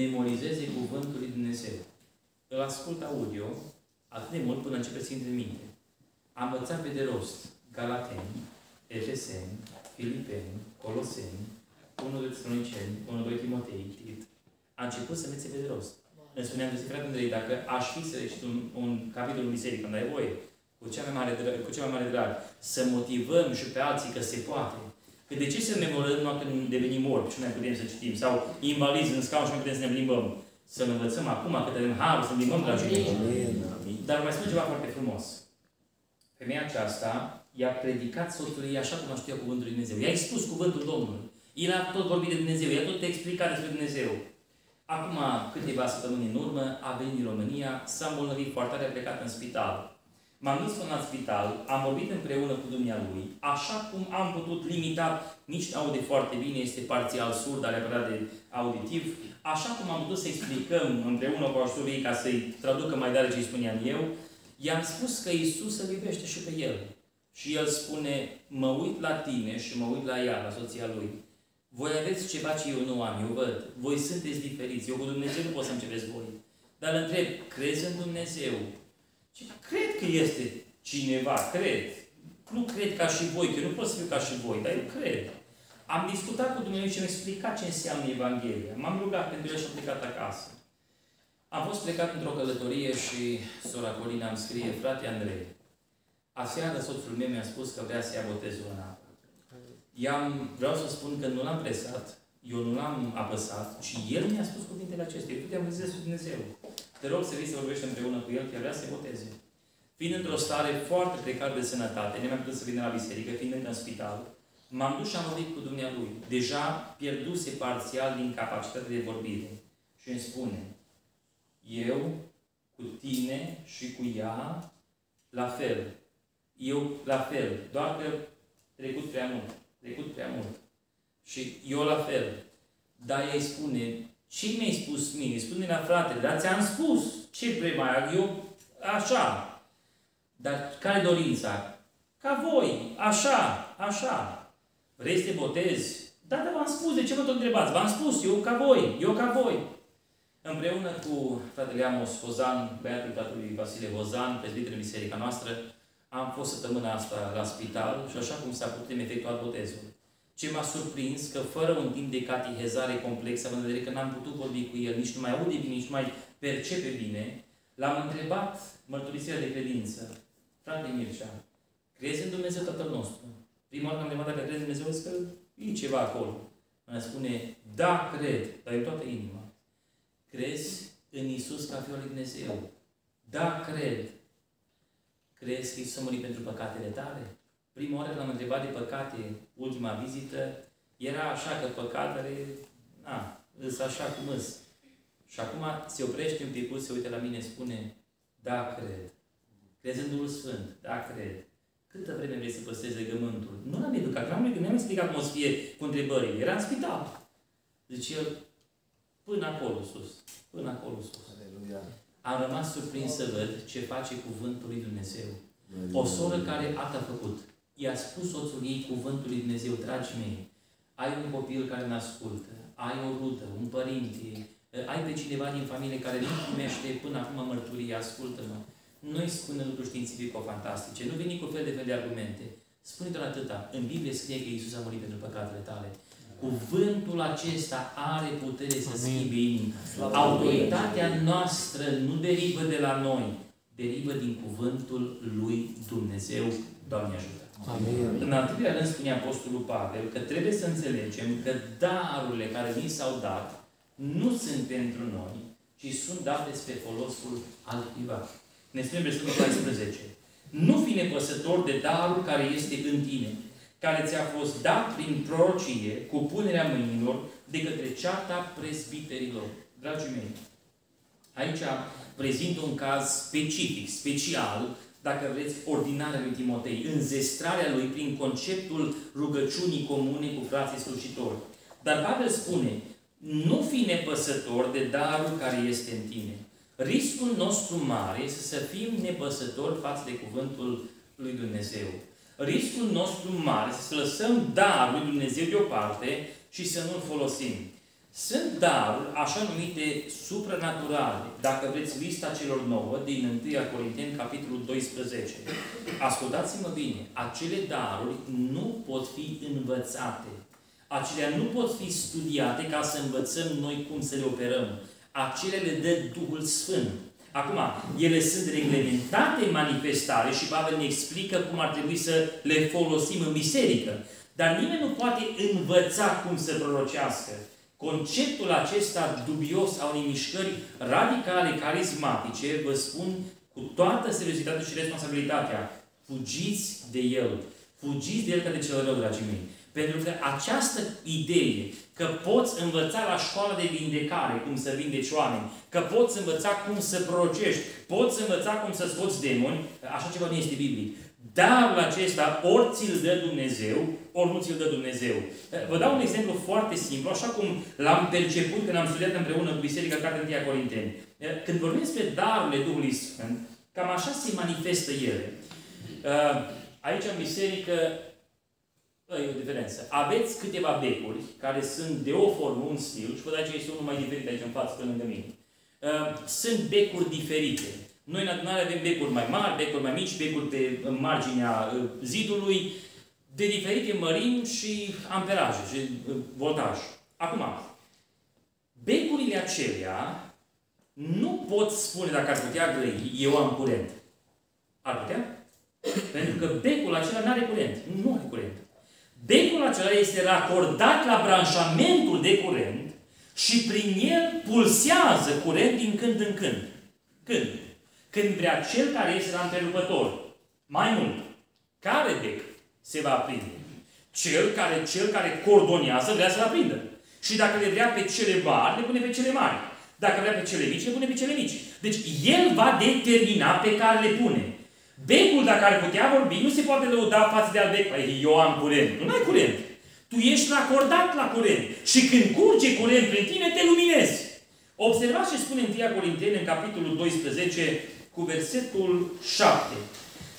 memorizeze cuvântul lui Dumnezeu. Îl ascult audio atât de mult până începe să intre în minte. A învățat pe de rost Galateni, Efeseni, Filipeni, Coloseni, 1 Tesaloniceni, 1-2 Timotei, Tit. A început să mețe pe de rost. Îmi spuneam de secret Andrei, dacă aș fi să recit un capitol în biserică, când ai voie, cu cel mai mare drag, să motivăm și pe alții că se poate. Că de ce să memorăm numai când devenim orbi și nu mai putem să citim? Sau invalizi în scaun și nu putem să ne plimbăm? Să ne învățăm acum, că avem harul, să ne plimbăm la Dumnezeu. Dar mai spun ceva foarte frumos. Femeia aceasta i-a predicat soțului ei așa cum a știa cuvântul lui Dumnezeu. I-a expus cuvântul Domnului. El a tot vorbit de Dumnezeu, i-a tot explicat despre Dumnezeu. Acum, câteva săptămâni în urmă, a venit în România, s-a îmbolnăvit foarte tare, a plecat în spital. M-am dus până la spital, am vorbit împreună cu dumnealui, așa cum am putut, limitat, nici nu aude foarte bine, este parțial surd, are aparat de auditiv, așa cum am putut să explicăm împreună cu ajutorul ei, ca să-i traducă mai tare ce îi spuneam eu, i-am spus că Iisus îl iubește și pe el. Și el spune, mă uit la tine și mă uit la ea, la soția lui. Voi aveți ceva ce eu nu am, eu văd. Voi sunteți diferiți. Eu cu Dumnezeu nu pot să începeți voi. Dar îl întreb, crezi în Dumnezeu? Și cred că este cineva, cred. Nu cred ca și voi, că eu nu pot să fiu ca și voi, dar eu cred. Am discutat cu Dumnezeu și mi-a explicat ce înseamnă Evanghelia. M-am rugat pentru el și am plecat acasă. Am fost plecat într-o călătorie și sora Corina îmi scrie, frate Andrei, aseară soțul meu mi-a spus că vrea să ia botezul în apă. Vreau să spun că nu l-am presat, eu nu l-am apăsat și el mi-a spus cuvintele acestea. Eu puteam să zic Dumnezeu. Te rog să vii să vorbești împreună cu el, chiar vrea să se boteze. Fiind într-o stare foarte precară de sănătate, nu mai putut să vină la biserică, fiind încă în spital, m-am dus și am vorbit cu dumnealui. Deja pierduse parțial din capacitatea de vorbire. Și îmi spune, eu cu tine și cu ea, la fel. Eu la fel, doar că trecut prea mult. Și eu la fel. Dar ei spune, ce mi-ai spus mie? Spune la frate, dar ți-am spus. Ce vrei mai? Eu, așa. Dar care dorința? Ca voi, așa. Vrei să te botezi? Dar v-am spus, de ce vă tot întrebați? V-am spus, eu ca voi. Împreună cu fratele Amos Fozan, băiatul tatălui Vasile Bozan, prezbiterul biserica noastră, am fost săptămâna asta la spital și așa cum s-a putut mi-a efectuat botezul. Ce m-a surprins că fără un timp de catihezare complexă, având în vedere că n-am putut vorbi cu el, nici nu mai aude bine, nici nu mai percepe bine, l-am întrebat mărturisirea de credință. Frate Mircea, crezi în Dumnezeu Tatăl nostru? Prima oară am întrebat dacă crezi în Dumnezeu, zic că e ceva acolo. Îmi spune, da, cred, dar e toată inima. Crezi în Iisus ca Fiul lui Dumnezeu? Da, cred. Crezi că Iisus a murit pentru păcatele tale? Prima oară când l-am întrebat de păcate, ultima vizită, era așa că păcatele, îs așa cum îs. Și acum se oprește un pic, se uită la mine, spune, da, cred. Crezi în Duhul Sfânt? Da, cred. Câtă vreme vrei să păstrezi legământul? Nu l-am educat, nu am explicat cum o să fie cu întrebările. Era în spital. Deci el, până acolo sus. Aleluia. Am rămas surprins să văd ce face cuvântul lui Dumnezeu. O soră care atât a făcut. I-a spus soțul ei cuvântul lui Dumnezeu, dragii mei, ai un copil care ne ascultă, ai o rudă, un părinte, ai pe cineva din familie care nu primește până acum mărturie, ascultă-mă. Nu-i spune lucruri științifico-fantastice, nu veni cu fel de fel de argumente. Spune doar atâta. În Biblie scrie că Iisus a murit pentru păcatele tale. Cuvântul acesta are putere să schimbe inima. Autoritatea noastră nu derivă de la noi, derivă din cuvântul lui Dumnezeu. Doamne ajută! Amin. În al treilea rând spune Apostolul Pavel că trebuie să înțelegem că darurile care ni s-au dat nu sunt pentru noi, ci sunt date spre folosul altcuiva. Ne spune versetul 14. Nu fi nepăsător de darul care este în tine, care ți-a fost dat prin prorocie, cu punerea mâinilor, de către ceata prezbiterilor. Dragii mei, Aici prezint un caz specific, special, dacă vreți, ordinară lui Timotei, înzestrarea lui prin conceptul rugăciunii comune cu frații slujitori. Dar Pavel spune, nu fi nepăsător de darul care este în tine. Riscul nostru mare este să fim nepăsători față de cuvântul lui Dumnezeu. Riscul nostru mare este să lăsăm darul lui Dumnezeu deoparte și să nu-l folosim. Sunt daruri așa numite supranaturale, dacă vreți lista celor 9 din 1 Corinteni, capitolul 12. Ascultați-mă bine, acele daruri nu pot fi învățate. Acelea nu pot fi studiate ca să învățăm noi cum să le operăm. Acelea le dă Duhul Sfânt. Acum, ele sunt reglementate în manifestare și Pavel ne explică cum ar trebui să le folosim în biserică. Dar nimeni nu poate învăța cum să prorocească. Conceptul acesta dubios al unei mișcări radicale, carismatice, vă spun cu toată seriozitatea și responsabilitatea, fugiți de el. Fugiți de el ca de cel rău, dragii mei. Pentru că această idee că poți învăța la școala de vindecare cum să vindeci oameni, că poți învăța cum să prorocești, poți învăța cum să scoți demoni, așa ceva nu este biblic. Darul acesta ori ți-l dă Dumnezeu, ori nu ți-l dă Dumnezeu. Vă dau un exemplu foarte simplu, așa cum l-am perceput când am studiat împreună cu Biserica Maranata Piacenza. Când vorbim despre darurile Duhului Sfânt, cam așa se manifestă ele. Aici în biserică e o diferență. Aveți câteva becuri care sunt de o formă, un stil, și vă dați aici este unul mai diferit aici în față, pe lângă mine. Sunt becuri diferite. Noi în adunare avem becuri mai mari, becuri mai mici, becuri pe marginea zidului, de diferite mărimi și amperaje, și voltaj. Acum, becurile acelea nu pot spune, dacă ar putea grăi, eu am curent. Ar putea? Pentru că becul acela nu are curent. Nu are curent. Becul acela este racordat la branșamentul de curent și prin el pulsează curent din când în când. Când? Când vrea cel care este la întrerupător. Mai mult, care bec se va aprinde? Cel care coordonează vrea să-l aprindă. Și dacă le vrea pe cele mari, le pune pe cele mari. Dacă vrea pe cele mici, le pune pe cele mici. Deci el va determina pe care le pune. Becul, dacă ar putea vorbi, nu se poate lăuda față de al bec. Păi, eu am curent. Nu ai curent. Tu ești racordat la curent. Și când curge curent prin tine, te luminezi. Observați ce spune 1 Corinteni, în capitolul 12, cu versetul 7.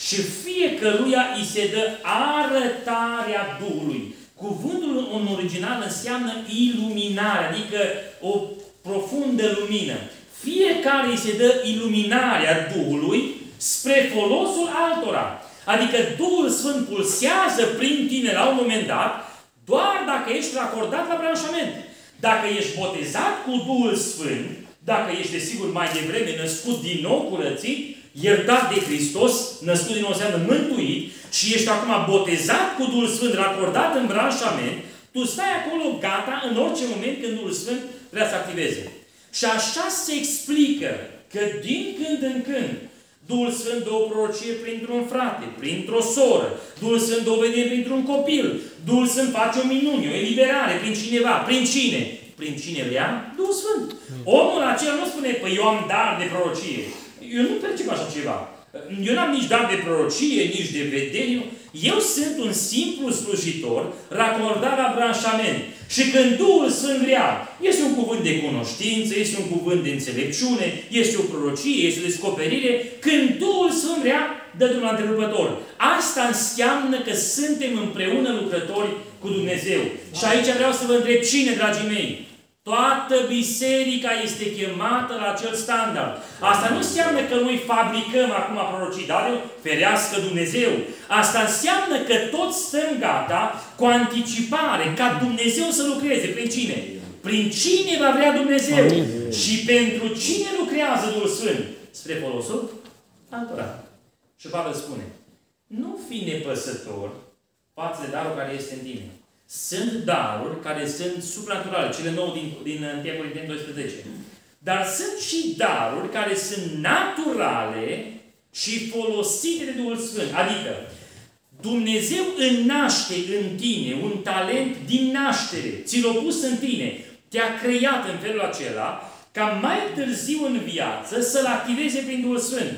Și fiecăruia îi se dă arătarea Duhului. Cuvântul în original înseamnă iluminare, adică o profundă lumină. Fiecare îi se dă iluminarea Duhului spre folosul altora. Adică Duhul Sfânt pulsează prin tine la un moment dat, doar dacă ești racordat la branșament. Dacă ești botezat cu Duhul Sfânt, dacă ești, desigur, mai devreme născut din nou, curățit, iertat de Hristos, născut din nou înseamnă mântuit, și ești acum botezat cu Duhul Sfânt, racordat în branșament, tu stai acolo gata în orice moment când Duhul Sfânt vrea să activeze. Și așa se explică că din când în când Duhul Sfânt dă o prorocie printr-un frate, printr-o soră. Duhul Sfânt dă o vedere printr-un copil. Duhul Sfânt face o minune, o eliberare prin cineva. Prin cine? Prin cine vrea? Duhul Sfânt. Omul acela nu spune, păi eu am dar de prorocie. Eu nu percep așa ceva. Eu n-am nici dar de prorocie, nici de vedere. Eu sunt un simplu slujitor racordat la branșament. Și când Duhul Sfânt vrea, este un cuvânt de cunoștință, este un cuvânt de înțelepciune, este o prorocie, este o descoperire. Când Duhul Sfânt vrea, dă un întrerupător. Asta înseamnă că suntem împreună lucrători cu Dumnezeu. Și aici vreau să vă întreb cine, dragii mei? Toată biserica este chemată la acel standard. Asta nu înseamnă că noi fabricăm acum prorocii, dar ferească Dumnezeu. Asta înseamnă că toți stăm gata cu anticipare, ca Dumnezeu să lucreze. Prin cine? Prin cine va vrea Dumnezeu. Amin. Și pentru cine lucrează Duhul Sfânt? Spre folosul altora. Și Pavel spune, nu fi nepăsător față de darul care este în tine. Sunt daruri care sunt supranaturale, cele 9 din 1 Corinteni 12. Dar sunt și daruri care sunt naturale și folosite de Duhul Sfânt. Adică, Dumnezeu înnaște în tine un talent din naștere. Ți-l-a pus în tine. Te-a creat în felul acela ca mai târziu în viață să-l activeze prin Duhul Sfânt.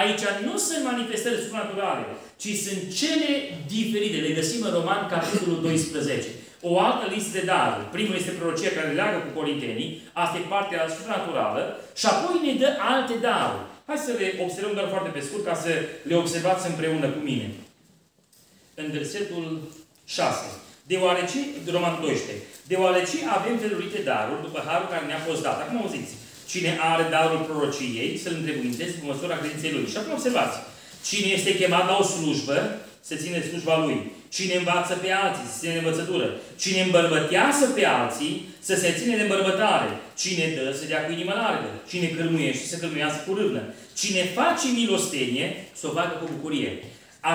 Aici nu sunt manifestări surnaturale, ci sunt cele diferite. Le găsim în Roman, capitolul 12. O altă listă de daruri. Primul este prorocia care leagă cu corintenii. Asta e partea surnaturală. Și apoi ne dă alte daruri. Hai să le observăm doar foarte pe scurt, ca să le observați împreună cu mine. În versetul 6. Deoarece, Roman 12. Deoarece avem felurite daruri după harul care ne-a fost dat. Acum auziți. Cine are darul prorociei, să-l întrebuințeze pe măsura credinței lui. Și acum observați. Cine este chemat la o slujbă, să ține slujba lui. Cine învață pe alții, să ține de învățătură. Cine îmbărbătează pe alții, să se ține de îmbărbătare. Cine dă, să dea cu inimă largă. Cine cărmuiește, să cărmuiască cu râvnă. Cine face milostenie, să o facă cu bucurie.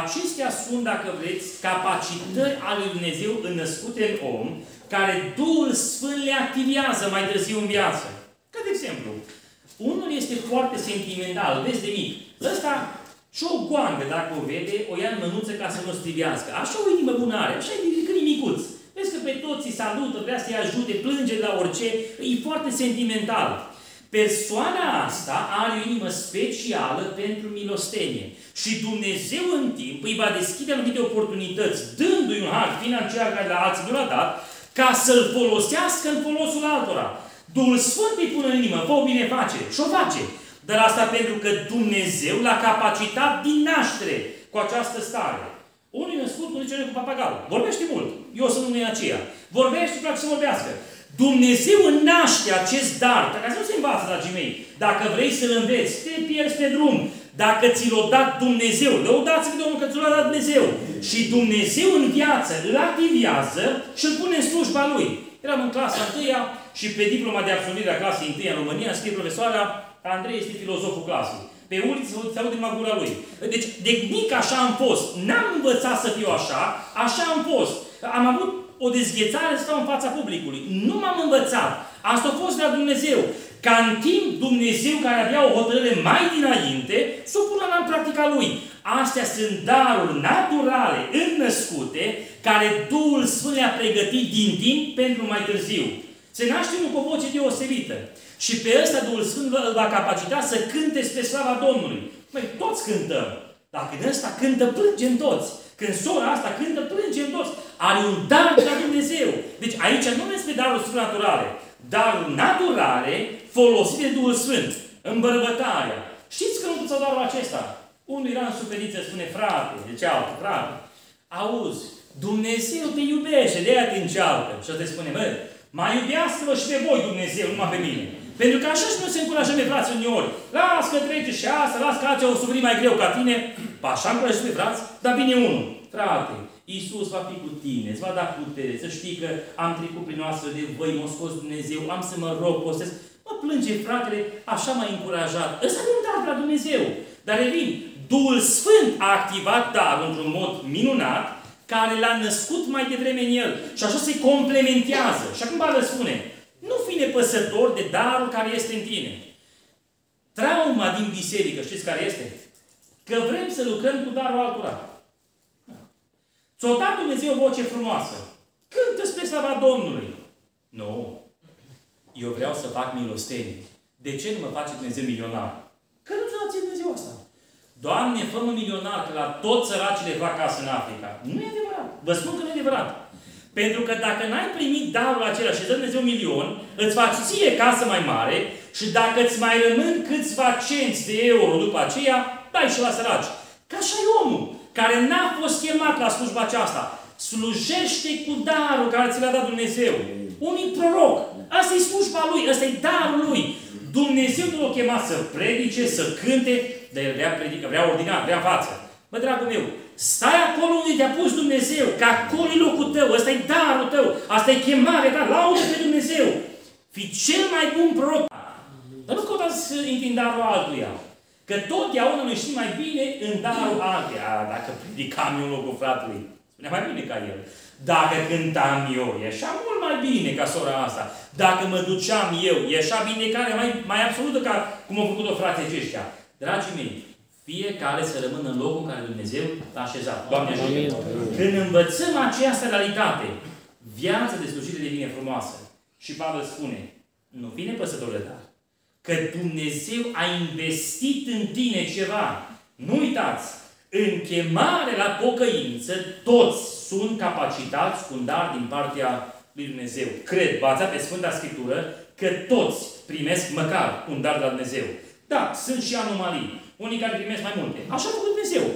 Acestea sunt, dacă vreți, capacități ale lui Dumnezeu înnăscute în om, care Duhul Sfânt le activează mai târziu în viață. Ca de exemplu, unul este foarte sentimental, vezi de mic. Ăsta și o goangă, dacă o vede, o ia în mânuță ca să nu o strivească. Așa o inimă bună are, așa e când e micuț. Vezi că pe toți îi salută, vrea să-i ajute, plânge la orice, e foarte sentimental. Persoana asta are o inimă specială pentru milostenie. Și Dumnezeu în timp îi va deschide anumite oportunități, dându-i un har financiar care la alții nu l-a dat, ca să-l folosească în folosul altora. Duhul Sfânt îi pune în inimă, vă bine face, și o face. Dar asta pentru că Dumnezeu l-a capacitat din naștere cu această stare. Unul e născut, unul zice cu papagalul. Vorbește mult. Eu sunt unul aceea. Vorbește și place să vorbească. Dumnezeu naște acest dar. Dacă nu se învață, dragii mei, dacă vrei să-l înveți, te pierzi pe drum. Dacă ți l-a dat Dumnezeu, lăudați-vă Domnul că ți l-a dat Dumnezeu. Și Dumnezeu în viață îl activează și îl pune în slujba lui. Eram în clasa 1-a și pe diploma de absolvire a clasei 1-a în România scrie profesoara Andrei este filozoful clasei. Pe uliță se aude numai gura lui. Deci, de mic așa am fost. N-am învățat să fiu așa, așa am fost. Am avut o dezghețare să stau în fața publicului. Nu m-am învățat. Asta a fost de la Dumnezeu. Ca în timp Dumnezeu care avea o hotărâre mai dinainte, s-o pună la practica lui. Astea sunt daruri naturale, înnăscute, care Duhul Sfânt le-a pregătit din timp pentru mai târziu. Se naște unul cu o voce deosebită. Și pe ăsta Duhul Sfânt îl va capacita să cânte spre slava Domnului. Măi, toți cântăm. Dar când ăsta cântă, plângem toți. Când sora asta cântă, plângem toți. Are un dar de la Dumnezeu. Deci aici nu despre daruri surnaturale. Daruri naturale folosite de Duhul Sfânt. Îmbărbătarea. Știți că nu puteți darul acesta? Unul era în suferință, spune frate, de cealaltă, frate. Auzi, Dumnezeu te iubește, de aia din cealaltă. Și te spune, măi, mai iubească-vă și pe voi Dumnezeu, numai pe mine. Pentru că așa și nu se încurajăm pe frați uneori. Lasă că trece și asta, lasă că aceea o suferi mai greu ca tine. Pa, așa încurajăm pe frați, dar vine unul. Frate, Iisus va fi cu tine, îți va da putere, să știi că am trecut prin noastră de voi, m-a scos Dumnezeu, am să mă rog, postez. Mă plânge fratele, așa m-a încurajat. Ăsta nu-mi dat la Dumnezeu. Dar revin, Duhul Sfânt a activat darul într-un mod minunat, care l-a născut mai devreme în el. Și așa se complementează. Și acum Pavel spune, nu fi nepăsător de darul care este în tine. Trauma din biserică, știți care este? Că vrem să lucrăm cu darul altora. Ți-o dat Dumnezeu o voce frumoasă. Cântă spre slava Domnului. Nu. Eu vreau să fac milostenie. De ce nu mă face Dumnezeu milionar? Că nu ți-o dați Dumnezeu asta. Doamne, fă-mă milionar, că la toți săracii le fac casă în Africa. Nu e adevărat. Vă spun că nu e adevărat. Pentru că dacă n-ai primit darul acela și îți dă Dumnezeu un milion, îți faci ție casă mai mare și dacă îți mai rămân câțiva cenți de euro după aceea, dai și la săraci. Că așa e omul care n-a fost chemat la slujba aceasta. Slujește cu darul care ți l-a dat Dumnezeu. Unii proroc. Asta e slujba lui, asta e darul lui. Dumnezeu nu l-a chemat să predice, să cânte, dar el vrea predică, vrea ordinat, vrea față. Bă, dragul meu, stai acolo unde te-a pus Dumnezeu, că acolo e locul tău, ăsta e darul tău, asta e chemarea ta, laudă pe Dumnezeu. Fii cel mai bun proroc. Dar nu căutați să intri în darul altuia. Că totdeauna noi știm mai bine în darul altuia. Dacă predicam eu în locul fratului, spunea mai bine ca el. Dacă cântam eu, ieșea mult mai bine ca sora asta. Dacă mă duceam eu, ieșea binecare mai absolută ca cum au făcut-o frații aceștia. Dragii mei, fiecare să rămână în locul în care Dumnezeu l-a așezat. Doamne ajută! Când învățăm această realitate, viața de slujire devine frumoasă. Și Pavel spune, nu fi nepăsător de dar. că Dumnezeu a investit în tine ceva. Nu uitați, în chemare la pocăință, toți sunt capacitați cu un dar din partea lui Dumnezeu. Cred, bazat pe Sfânta Scriptură, că toți primesc măcar un dar de la Dumnezeu. Da, sunt și anomalii. Unii care primesc mai multe. Așa a făcut Dumnezeu.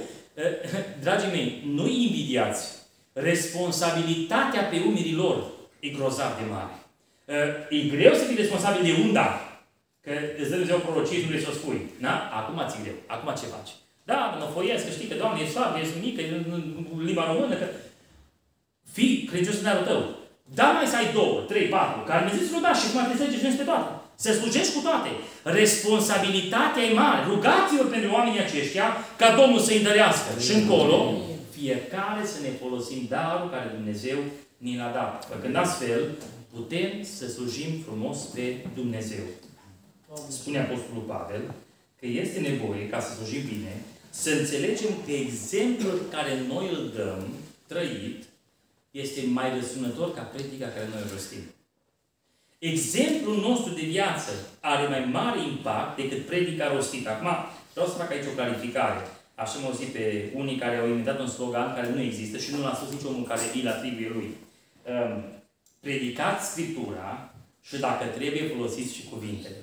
Dragii mei, nu-i invidiați. Responsabilitatea pe umerii lor e grozav de mare. E greu să fii responsabil de un dar. Că îți dă Dumnezeu prorocie și nu vrei să o spui. Da? Acum ți-e greu. Acum ce faci? Da, mă foiesc, că știi că, Doamne, e soare, e mică, e în limba română, că... Fii credincios în darul tău. Dar mai să ai 2, 3, 4, care mi-a zis rugați și cum ar trebui să pe toate. Să slujești cu toate. Responsabilitatea e mare. Rugați-vă pentru oamenii aceștia ca Domnul să-i dărească. Și încolo, fiecare să ne folosim darul care Dumnezeu ni l-a dat. Făcând astfel, putem să slujim frumos pe Dumnezeu. Spune Apostolul Pavel că este nevoie, ca să slujim bine, să înțelegem că exemplul care noi îl dăm, trăit, este mai răsunător ca predica care noi o rostim. Exemplul nostru de viață are mai mare impact decât predica rostită. Acum, vreau să fac aici o clarificare. Așa m-au zis pe unii care au inventat un slogan care nu există și nu l-a spus nici omul care îl atribuie lui. Predicați Scriptura și dacă trebuie folosiți și cuvintele.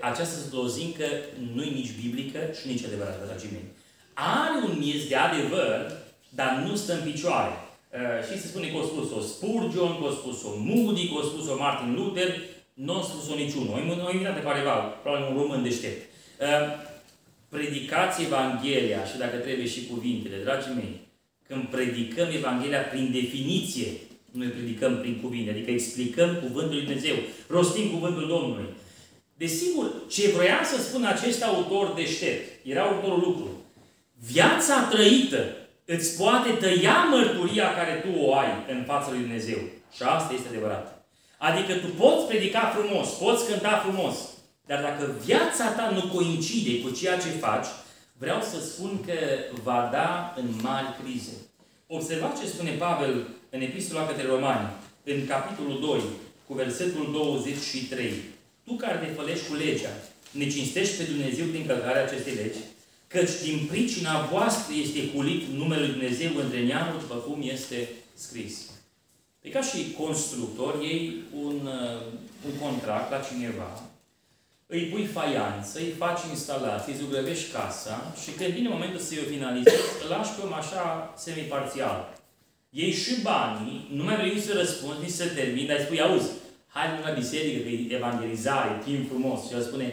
Această slozincă nu-i nici biblică și nici adevărată, dragii mei. Are un miez de adevăr, dar nu stă în picioare. Și se spune că a spus-o Spurgeon, că a spus-o Moody, că a spus-o Martin Luther, nu a spus-o niciunul. O invitat pe careva, probabil un român deștept. Predicați Evanghelia și dacă trebuie și cuvintele, dragii mei. Când predicăm Evanghelia prin definiție, noi predicăm prin cuvinte, adică explicăm Cuvântul lui Dumnezeu, rostim Cuvântul Domnului. Desigur, ce vroia să spună acest autor deștept, era următorul lucru. Viața trăită îți poate tăia mărturia care tu o ai în fața lui Dumnezeu. Și asta este adevărat. Adică tu poți predica frumos, poți cânta frumos, dar dacă viața ta nu coincide cu ceea ce faci, vreau să spun că va da în mari crize. Observați ce spune Pavel în Epistola către Romani, în capitolul 2, cu versetul 23. Tu care te fălești cu legea, ne cinstești pe Dumnezeu prin încălcarea acestei legi, căci din pricina voastră este hulit numele lui Dumnezeu între neamuri, după cum este scris. Pe ca și constructor, iei un contract la cineva, îi pui faianță, îi faci instalații, îi zugrăvești casa și când vine momentul să-i o finalizezi, îl lași pe om așa semiparțial. Iei și banii, nu mai vrei să răspunzi, nici să termini, dar îi spui, auzi, hai la biserică, că e evangelizare, timp frumos. Și el spune,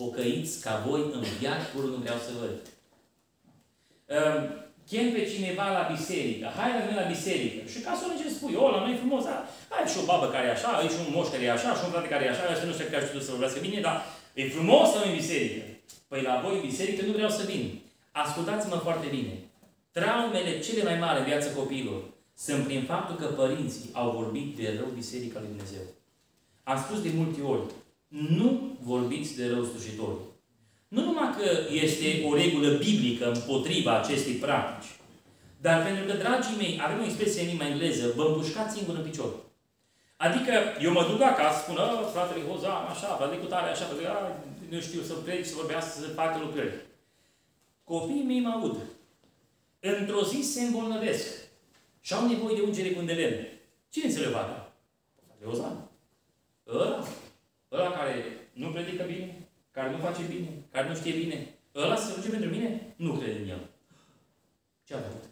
pocăiți ca voi în viață, nu vreau să văd. Chem pe cineva la biserică. Hai la noi la biserică. Și ca să o ce spui, o, la noi e frumos. Ai și o babă care e așa, ai și un moș care e așa, și un frate care e așa, și nu știu că tu să vorbească bine, dar e frumos să nu în biserică. Păi la voi în biserică nu vreau să vin. Ascultați-mă foarte bine. Traumele cele mai mari în viața copiilor sunt prin faptul că părinții au vorbit de rău Biserica lui Dumnezeu. Am spus de multe ori, nu vorbiți de rău slujitorului. Nu numai că este o regulă biblică împotriva acestei practici, dar pentru că, dragii mei, avem o expresie în limba engleză, vă împușcați singur în picior. Adică, eu mă duc acasă, spun, fratele Hozan, așa, fratele Cutare, așa, fratele, nu știu, să plec, să vorbească, să facă lucrări. Copiii mei mă aud. Într-o zi se îmbolnăvesc și au nevoie de ungere cu îndemn. Cine se le va da? Fratele Hozan. Ăla care nu predică bine, care nu face bine, care nu știe bine, ăla se ruge pentru mine? Nu cred în el. Ce a făcut?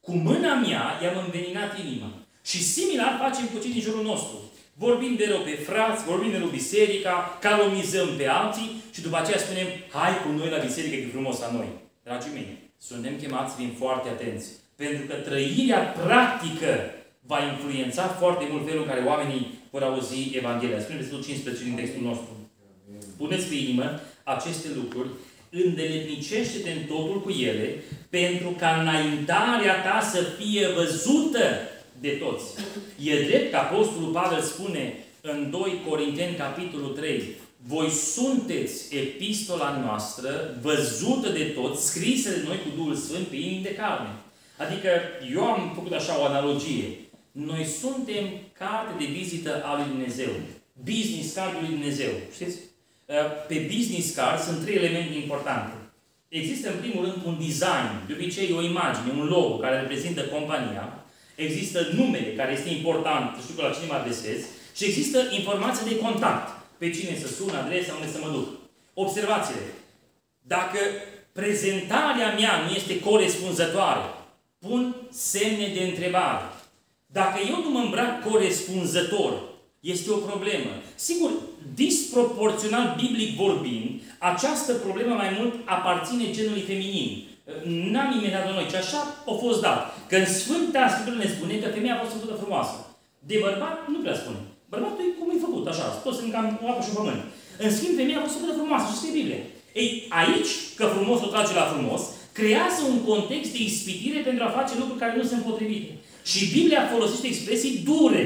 Cu mâna mea i-am înveninat inima. Și similar facem cu cei din jurul nostru. Vorbim de rău pe frați, vorbim de rău biserica, calomnizăm pe alții și după aceea spunem, hai cu noi la biserică, că e frumos la noi. Dragii mei, suntem chemați să fim foarte atenți. Pentru că trăirea practică va influența foarte mult felul în care oamenii vor auzi Evanghelia. Spune versetul 15 din textul nostru. Puneți pe inimă aceste lucruri, îndeletnicește-te în totul cu ele, pentru ca înaintarea ta să fie văzută de toți. E drept că Apostolul Pavel spune în 2 Corinteni, capitolul 3, voi sunteți epistola noastră, văzută de toți, scrisă de noi cu Duhul Sfânt pe inimi de carne. Adică, eu am făcut așa o analogie. Noi suntem carte de vizită a lui Dumnezeu. Business cardul lui Dumnezeu. Știți? pe business card sunt trei elemente importante. Există, în primul rând, un design, de obicei o imagine, un logo care reprezintă compania. Există numele, care este important, știu că la cine mă adresez, și există informații de contact. Pe cine să sun, adresa, unde să mă duc. Observațiile. Dacă prezentarea mea nu este corespunzătoare, pun semne de întrebare. Dacă eu nu mă îmbrac corespunzător, este o problemă. Sigur, disproporțional, biblic vorbind, această problemă mai mult aparține genului feminin. N-am inventat-o noi, ci așa a fost dat. Că în Sfânta Scriptură ne spune că femeia a fost făcută frumoasă. De bărbat nu prea spune. Bărbatul e cum e făcut, așa, spus în cam o apă și pământ. În schimb, femeia a fost făcută frumoasă, și scrie Biblia. Ei, aici, că frumos o trage la frumos, creează un context de ispitire pentru a face lucruri care nu sunt potrivite. Și Biblia folosește expresii dure.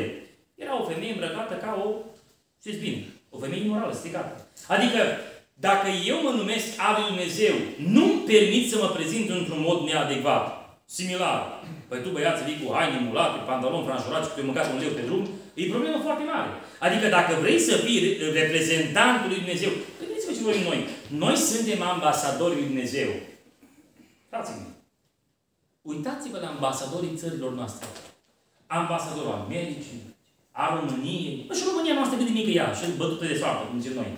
Era o femeie îmbrăcată ca o, știți bine, o femeie imorală, stricată. Adică, dacă eu mă numesc al lui Dumnezeu, nu-mi permit să mă prezint într-un mod neadecvat. Similar. Păi tu, băiață, vii cu haine mulate, pantaloni franjurați, că te mâncați un leu pe drum, e problemă foarte mare. Adică dacă vrei să fii reprezentantul lui Dumnezeu, gândiți-vă ce vorbim noi. Noi suntem ambasadorii lui Dumnezeu. Uitați-vă. Uitați-vă la ambasadorii țărilor noastre. Ambasadorul Americii, a României. Bă, și România noastră cât de mică ea, și bătută de soartă, cum zicem noi.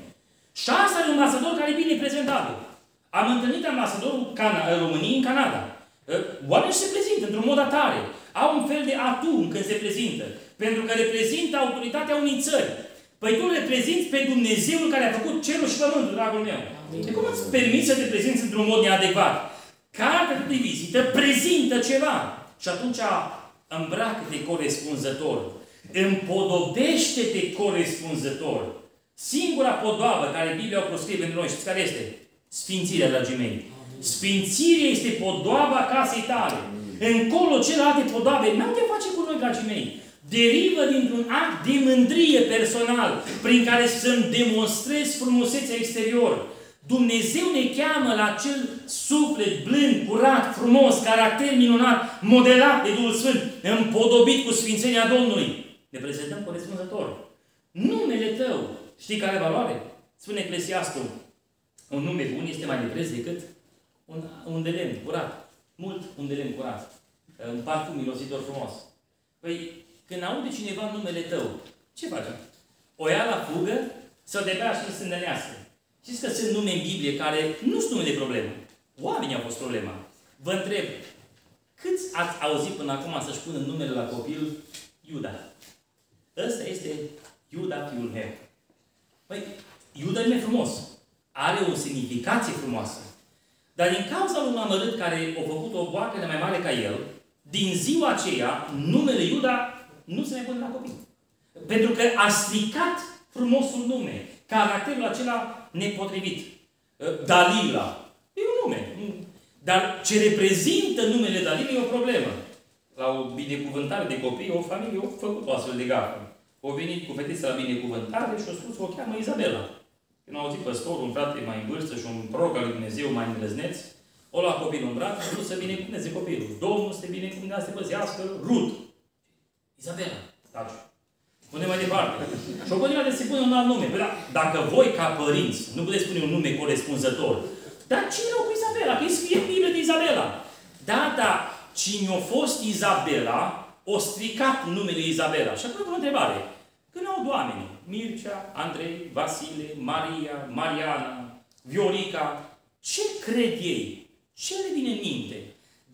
Și asta e un ambasador care e bine prezentabil. Am întâlnit ambasadorul României în Canada. Oamenii se prezintă într-un mod atare. Au un fel de atum când se prezintă. Pentru că reprezintă autoritatea unei țări. Păi tu reprezinți pe Dumnezeul care a făcut cerul și pământul, dragul meu. De cum îți permiți să te prezinți într-un mod neadecvat? Cartea de vizită prezintă ceva. Și atunci îmbracă-te corespunzător. Împodobește-te corespunzător. Singura podoabă care Biblia o proscrie pentru noi, știți care este? Sfințirea, dragii mei. Sfințirea este podoaba casei tale. Încolo celelalte podoabe n-au de face cu noi, dragii mei. Derivă dintr-un act de mândrie personal, prin care să-mi demonstrez frumusețea exterioră. Dumnezeu ne cheamă la acel suflet blând, curat, frumos, caracter minunat, modelat de Duhul Sfânt, împodobit cu sfințenia Domnului. Ne prezentăm corespunzător. Numele tău, știi care valoare? Spune Eclesiastul. Un nume bun este mai de preț decât un de lemn curat. Mult un de lemn curat. Un parfum milositor frumos. Păi, când aude cineva numele tău, ce face? O ia la fugă sau de bea și sândănească. Știți că sunt nume în Biblie care nu sunt nume de problemă. Oamenii au fost problema. Vă întreb, câți ați auzit până acum să-și pună numele la copil Iuda? Ăsta este Iuda, fiul meu. Păi, Iuda e frumos. Are o semnificație frumoasă. Dar din cauza lui un amărât care a făcut o boacă de mai mare ca el, din ziua aceea, numele Iuda nu se mai pune la copii. Pentru că a stricat frumosul nume. Caracterul acela nepotrivit. Dalila. E un nume. Dar ce reprezintă numele Dalila e o problemă. La o binecuvântare de copii, o familie a făcut o astfel de gafă. O venit cu fetița la binecuvântare și a spus că o cheamă Izabela. Când a auzit păstorul, un frate mai în vârstă și un proroc al lui Dumnezeu mai îndrăzneț, o lua copilul în braț și a spus să binecuvânteze copilul. Domnul să te binecuvânteze, să te păzească, Rut. Izabela. Taci. Pune mai departe. Și o continuare se pune un alt nume. Păi, dacă voi, ca părinți, nu puteți spune un nume corespunzător, dar cine o cu Izabela? Că e scrierile de Izabela. Da, da, cine a fost Izabela, o stricat numele Izabela. Și acum o întrebare. Când au oamenii, Mircea, Andrei, Vasile, Maria, Mariana, Viorica, ce cred ei? Ce le vine în minte?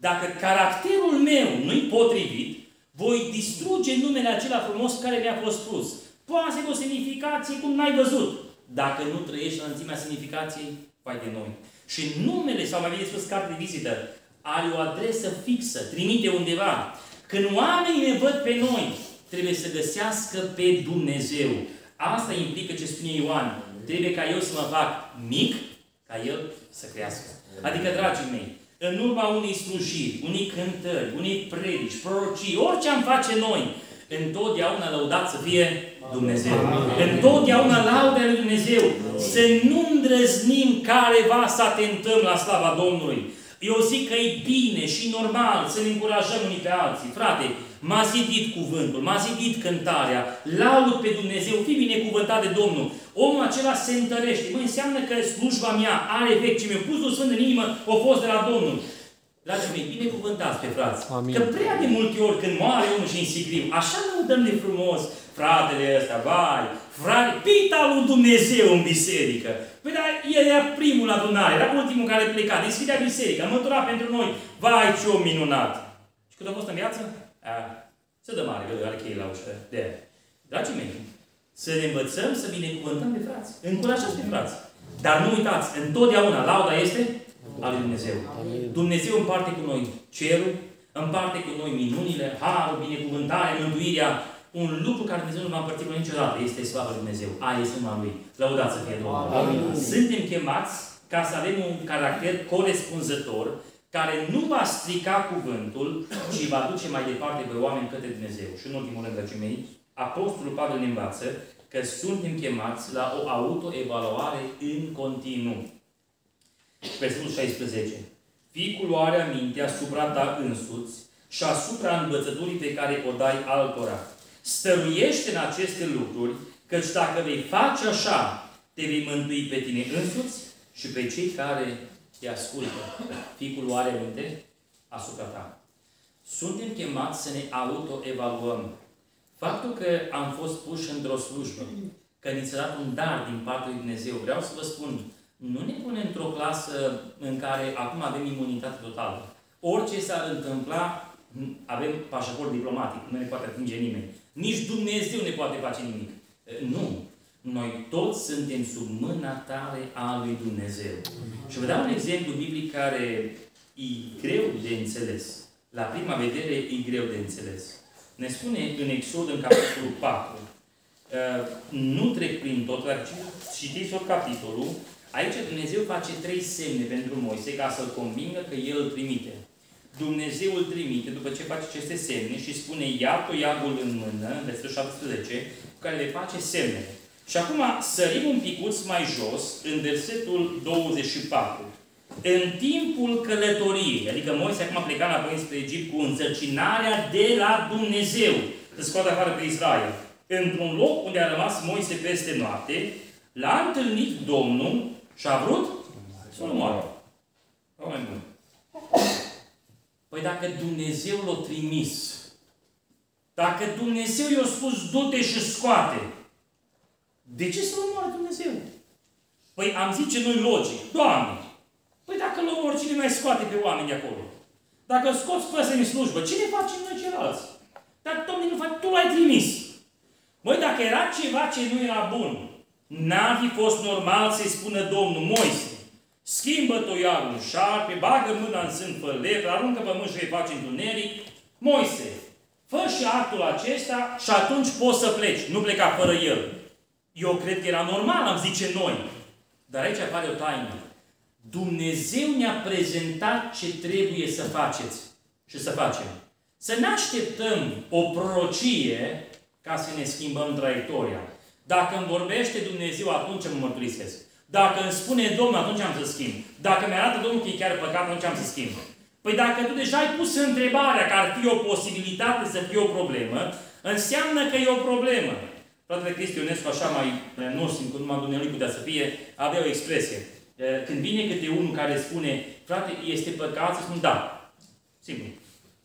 Dacă caracterul meu nu-i potrivit, voi distruge numele acela frumos care mi-a fost spus. Poate să aibă o semnificație cum n-ai văzut. Dacă nu trăiești la înălțimea semnificației, vai de noi. Și numele, sau mai bine spus, cartea de vizită, are o adresă fixă, trimite undeva. Când oamenii ne văd pe noi, trebuie să găsească pe Dumnezeu. Asta implică ce spune Ioan. Trebuie ca eu să mă fac mic, ca El să crească. Adică, dragii mei, în urma unei slujiri, unei cântări, unei predici, prorocii, orice am face noi, întotdeauna lăudat să fie Dumnezeu. Întotdeauna laudea lui Dumnezeu. Să nu îndrăznim careva să atentăm la slava Domnului. Eu zic că e bine și normal să ne încurajăm unii pe alții. Frate, m-a zidit cuvântul, m-a zidit cântarea, laud pe Dumnezeu, fii binecuvântat de Domnul. Omul acela se întărește. Mă, înseamnă că slujba mea are efect și mi-a pus un sfânt în inimă, o fost de la Domnul. Dragii mei, binecuvântați pe frați. Amin. Că prea de multe ori când moare unul și însigrim, așa lăudăm de frumos, fratele ăsta, vai, frate, pita lui Dumnezeu în biserică. Păi dar el era primul la adunare, era ultimul care pleca, deschidea biserica, mătura pentru noi, vai ce om minunat. Și cât a fost în viață? Să dă mare, că are cheie la ușă. De-aia. Dragii mei, să ne învățăm să binecuvântăm pe frați. Încurajați pe frați. Dar nu uitați, întotdeauna lauda este al lui Dumnezeu. Dumnezeu împarte cu noi cerul, împarte cu noi minunile, harul, binecuvântarea, mântuirea. Un lucru care Dumnezeu nu va împărți cu niciodată este slava lui Dumnezeu. Aia este numai Lui. Lăudați să fie Domnul. Amin. Suntem chemați ca să avem un caracter corespunzător care nu va strica cuvântul, ci va duce mai departe pe oameni către Dumnezeu. Și în ultimul rând, dragii mei, Apostolul Pavel ne învață că suntem chemați la o autoevaluare în continuu. Versetul 16. Fii cu luarea minte asupra ta însuți și asupra învățăturii pe care o dai altora. Stăruiește în aceste lucruri, căci dacă vei face așa, te vei mântui pe tine însuți și pe cei care te ascultă. Fii cu luarea minte asupra ta. Suntem chemați să ne autoevaluăm. Faptul că am fost puși într-o slujbă, că ni s-a dat un dar din partea lui Dumnezeu, vreau să vă spun, nu ne pune într-o clasă în care acum avem imunitate totală. Orice s-ar întâmpla, avem pașaport diplomatic, nu ne poate atinge nimeni. Nici Dumnezeu ne poate face nimic. Nu. Noi toți suntem sub mâna tare a lui Dumnezeu. Și vă dau un exemplu biblic care e greu de înțeles. La prima vedere e greu de înțeles. Ne spune în Exod, în capitolul 4, nu trec prin tot, dar citiți tot capitolul. Aici Dumnezeu face 3 semne pentru Moise ca să-l convingă că El îl trimite. Dumnezeu îl trimite după ce face aceste semne și spune ia toiagul în mână, în versetul 17, cu care le face semne. Și acum sărim un picuț mai jos, în versetul 24. În timpul călătoriei, adică Moise acum a plecat înapoi spre Egipt cu însărcinarea de la Dumnezeu să scoată afară pe Israel. Într-un loc unde a rămas Moise peste noapte, l-a întâlnit Domnul și a vrut să-l moară. Oameni buni. Păi dacă Dumnezeu l-a trimis, dacă Dumnezeu i-a spus du-te și scoate, de ce să-l moară Dumnezeu? Păi am zice noi logic, Doamne, păi dacă l-o oricine mai scoate pe oameni de acolo, dacă îl scoți fără să-mi slujbă, ce ne facem noi ceilalți? Dar Domnul nu face, tu l-ai trimis. Măi, dacă era ceva ce nu era bun, n-ar fi fost normal să-i spună Domnul Moise, schimbă toiagul în șarpe, bagă mâna în sân fără lepră, aruncă pământ și îi face întuneric. Moise, fă și actul acesta și atunci poți să pleci. Nu pleca fără el. Eu cred că era normal, am zice noi. Dar aici apare o taină. Dumnezeu ne-a prezentat ce trebuie să faceți. Și să facem. Să ne așteptăm o prorocie ca să ne schimbăm traiectoria. Dacă îmi vorbește Dumnezeu, atunci mă mărturisesc. Dacă îmi spune Domnul, atunci am să schimb. Dacă mi-arată Domnul că e chiar păcat, atunci am să schimb. Păi dacă tu deja ai pus întrebarea că ar fi o posibilitate să fie o problemă, înseamnă că e o problemă. Fratele Cristi Ionescu, așa mai nostru, că numai Dumnezeu putea să fie, avea o expresie. Când vine câte unul care spune, frate, este păcat, să spun da. Simplu.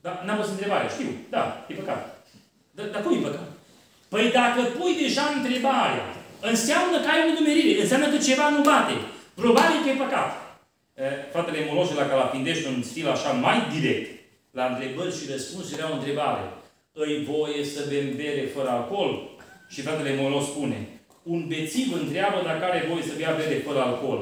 Dar n-am pus întrebarea, știu, da, e păcat. Dar cum e păcat? Păi dacă pui deja întrebarea, înseamnă că ai o nedumerire, înseamnă că ceva nu bate. Probabil că e păcat. Fratele Moloșe, dacă la findești un stil așa mai direct, la întrebări și răspunsuri, era o întrebare. Îi voie să bem bere fără alcool? Și fratele Moloș spune, un bețiv întreabă dacă are voie să bea bere fără alcool.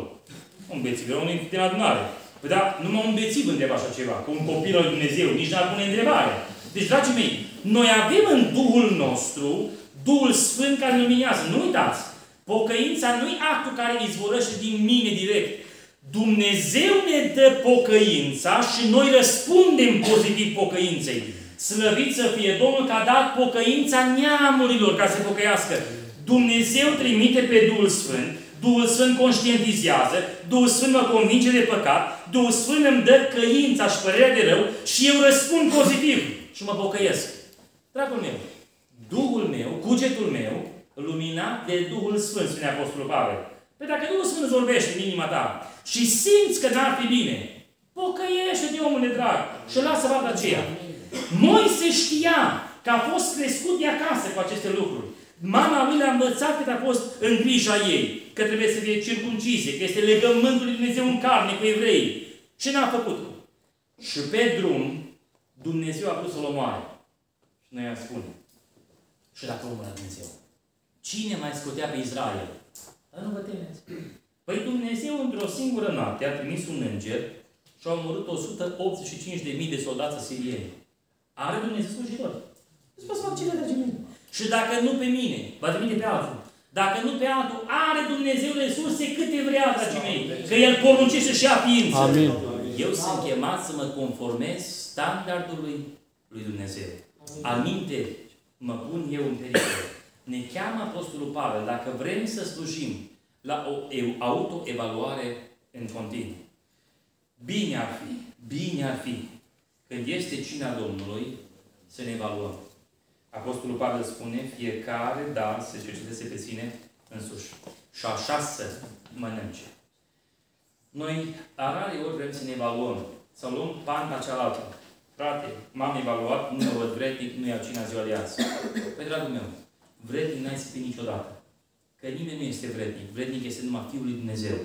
Un bețiv, era unul de la adunare. Păi da, numai un bețiv întreba așa ceva, cu un copil al Dumnezeu, nici n-ar pune întrebare. Deci, dragii mei, noi avem în Duhul nostru Duhul Sfânt care luminează. Nu uitați! Pocăința nu e actul care izvorăște din mine direct. Dumnezeu ne dă pocăința și noi răspundem pozitiv pocăinței. Slăvit să fie Domnul că a dat pocăința neamurilor ca să pocăiască. Dumnezeu trimite pe Duhul Sfânt, Duhul Sfânt conștientizează, Duhul Sfânt mă convinge de păcat, Duhul Sfânt îmi dă căința și părerea de rău și eu răspund pozitiv și mă pocăiesc. Dragul meu, Duhul meu, cugetul meu, luminat de Duhul Sfânt, spune Apostolul Pavel. Păi dacă Duhul Sfânt îți vorbește în inima ta și simți că n-ar fi bine, pocăiește-te, omule drag, și lasă roada aceea. Moise știa că a fost crescut de acasă cu aceste lucruri. Mama lui l-a învățat cât a fost în grija ei, că trebuie să fie circuncise, că este legământul lui Dumnezeu în carne cu evreii. Și n-a făcut-o. Și pe drum, Dumnezeu a vrut să-l omoare. Și noi i-am spune. Și dacă omul la Dumnezeu, cine mai scotea pe Israel? Dar nu vă temeți. Păi Dumnezeu într-o singură noapte a trimis un înger și a omorât 185.000 de soldați asirieni. Are Dumnezeu slujilor. Nu-ți poți fac cele, dragii mei. Și dacă nu pe mine, va trimite pe altul. Dacă nu pe altul, are Dumnezeu resurse câte vrea, dragii mei. Că El poruncește și a ființă. Amin. Eu sunt chemat să mă conformez standardului lui Dumnezeu. Aminte, mă pun eu în pericol. Ne cheamă Apostolul Pavel, dacă vrem să slujim, la o autoevaluare în continuu. Bine ar fi, bine ar fi, când este cina Domnului, să ne evaluăm. Apostolul Pavel spune, fiecare dar se cerceteze pe sine însuși. Și așa să mănânce. Noi, rareori vrem să ne evaluăm, să luăm panta cealaltă. Frate, m-am evaluat, nu mă văd vrednic, nu ia cina ziua de azi. Păi, dragul meu, vrednic n-ai să fii niciodată. Că nimeni nu este vrednic. Vrednic este numai Fiul lui Dumnezeu.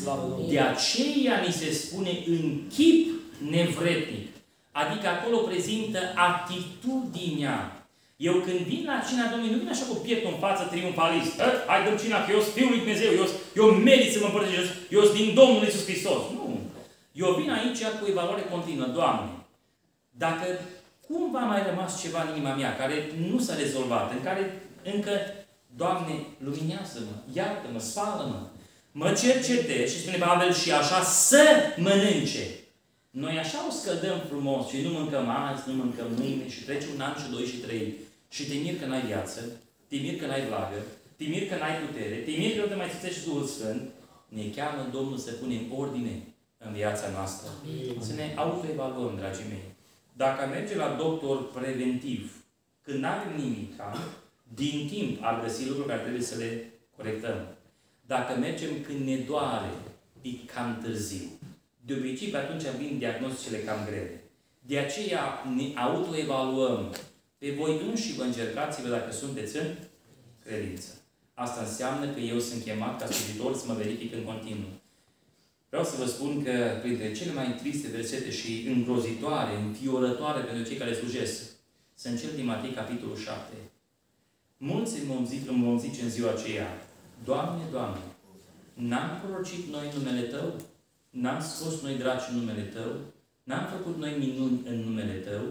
Slavă Domnului! De aceea ni se spune în chip nevrednic. Adică acolo prezintă atitudinea. Eu când vin la cina Domnului, nu vin așa cu pieptul în față triumfalist. Hai, dăm cina, că eu sunt Fiul lui Dumnezeu. Eu merit să mă împărtășesc. Eu sunt din Domnul Iisus Hristos. Nu! Eu vin aici cu evaluare continuă. Doamne, dacă cumva mai rămas ceva în inima mea care nu s-a rezolvat, în care încă Doamne, luminează-mă, iartă-mă, spală-mă, mă cercete și spune Pavel și așa să mănânce. Noi așa o scădăm frumos și nu mâncăm azi, nu mâncăm mâine și trece un an și doi și trei și te miri că n-ai viață, te miri că n-ai vlagă, te miri că n-ai putere, te miri că nu te mai simțești Duhul Sfânt. Ne cheamă Domnul să punem ordine în viața noastră. Să ne autoevaluăm, dragii mei. Dacă merge la doctor preventiv, când n-avem nimic, din timp ar găsi lucruri care trebuie să le corectăm. Dacă mergem când ne doare, e cam târziu. De obicei, pe atunci vin diagnosticele cam grele. De aceea ne autoevaluăm. Pe voi înși vă încercați-vă dacă sunteți în credință. Asta înseamnă că eu sunt chemat ca slujitor să mă verific în continuu. Vreau să vă spun că printre cele mai triste versete și îngrozitoare, înfiorătoare pentru cei care slujesc, sunt cel din Matei, capitolul 7. Mulți îmi vom zice în ziua aceea, Doamne, Doamne, n-am prorocit noi numele Tău? N-am scos noi dragi în numele Tău? N-am făcut noi minuni în numele Tău?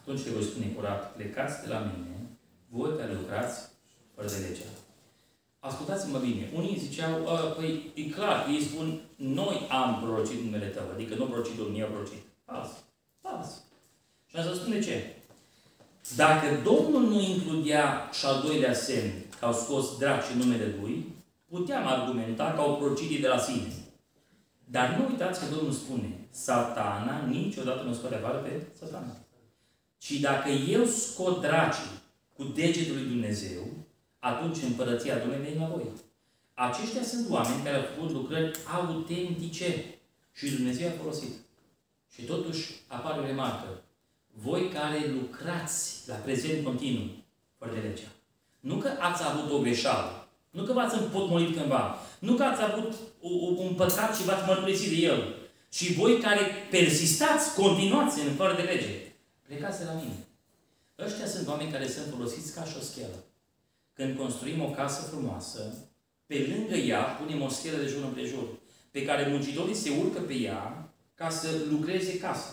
Atunci le voi spune curat, plecați de la mine, voi care lucrați fără de legea. Ascultați-mă bine, unii ziceau, păi, e clar, ei spun, noi am prorocit numele Tău, adică nu prorocit Domnul, eu prorocit. Fals, fals. Și am să spun de ce. Dacă Domnul nu includea și al doilea semn că au scos draci în numele Lui, puteam argumenta că au procedit de la sine. Dar nu uitați că Domnul spune, Satana niciodată nu scoate afară pe Satana. Și dacă eu scot dracii cu degetul lui Dumnezeu, atunci împărăția Domnului vine la voi. Aceștia sunt oameni care au făcut lucrări autentice și Dumnezeu a folosit. Și totuși apare o remarcă. Voi care lucrați la prezent continuu, fără de legea. Nu că ați avut o greșeală, nu că v-ați împotmolit cândva, nu că ați avut un păcat și v-ați mărturisit de el, ci voi care persistați, continuați în fără de lege. Plecați de la mine. Ăștia sunt oameni care sunt folosiți ca și o schelă. Când construim o casă frumoasă, pe lângă ea punem o schelă de jur împrejur, pe care muncitorii se urcă pe ea ca să lucreze casa.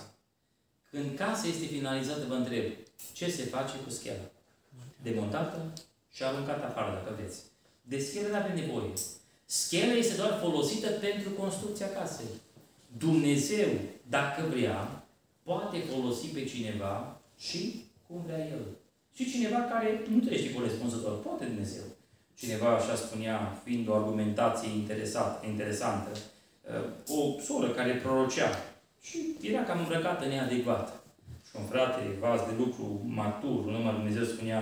Când casa este finalizată, vă întreb, ce se face cu schela? Demontată și aruncată afară, dacă vreți. De schelă nu avem nevoie. Schela este doar folosită pentru construcția casei. Dumnezeu, dacă vrea, poate folosi pe cineva și cum vrea El. Și cineva care nu trăiește corespunzător, poate Dumnezeu. Cineva așa spunea, fiind o argumentație interesantă, o soră care prorocea și era cam îmbrăcată neadecvată. Și un frate, vas de lucru matur, în urma lui Dumnezeu, spunea: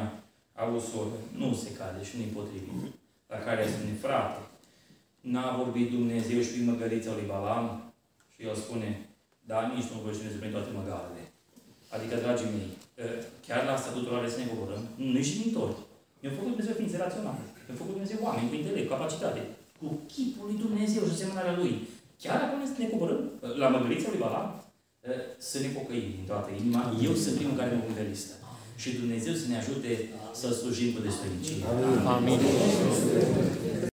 auzi, soră, nu se cade și nu-i potrivit. La care spune: frate, n-a vorbit Dumnezeu și prin măgărița lui Balaam? Și el spune: dar nici nu vorbește Dumnezeu prin toate măgarele. Adică, dragii mei, chiar la statutul ales ne coborăm, nu-i și din tot. Mi-a făcut Dumnezeu ființe raționale. Mi-a făcut Dumnezeu oameni cu intelect, capacitate, cu chipul lui Dumnezeu și asemănarea Lui. Chiar acolo să ne coborăm la măgărița lui Balaam, să ne pocăim din toată inima. Eu sunt primul care mă pun listă. Și Dumnezeu să ne ajute să slujim cu desfăinicire. Amin.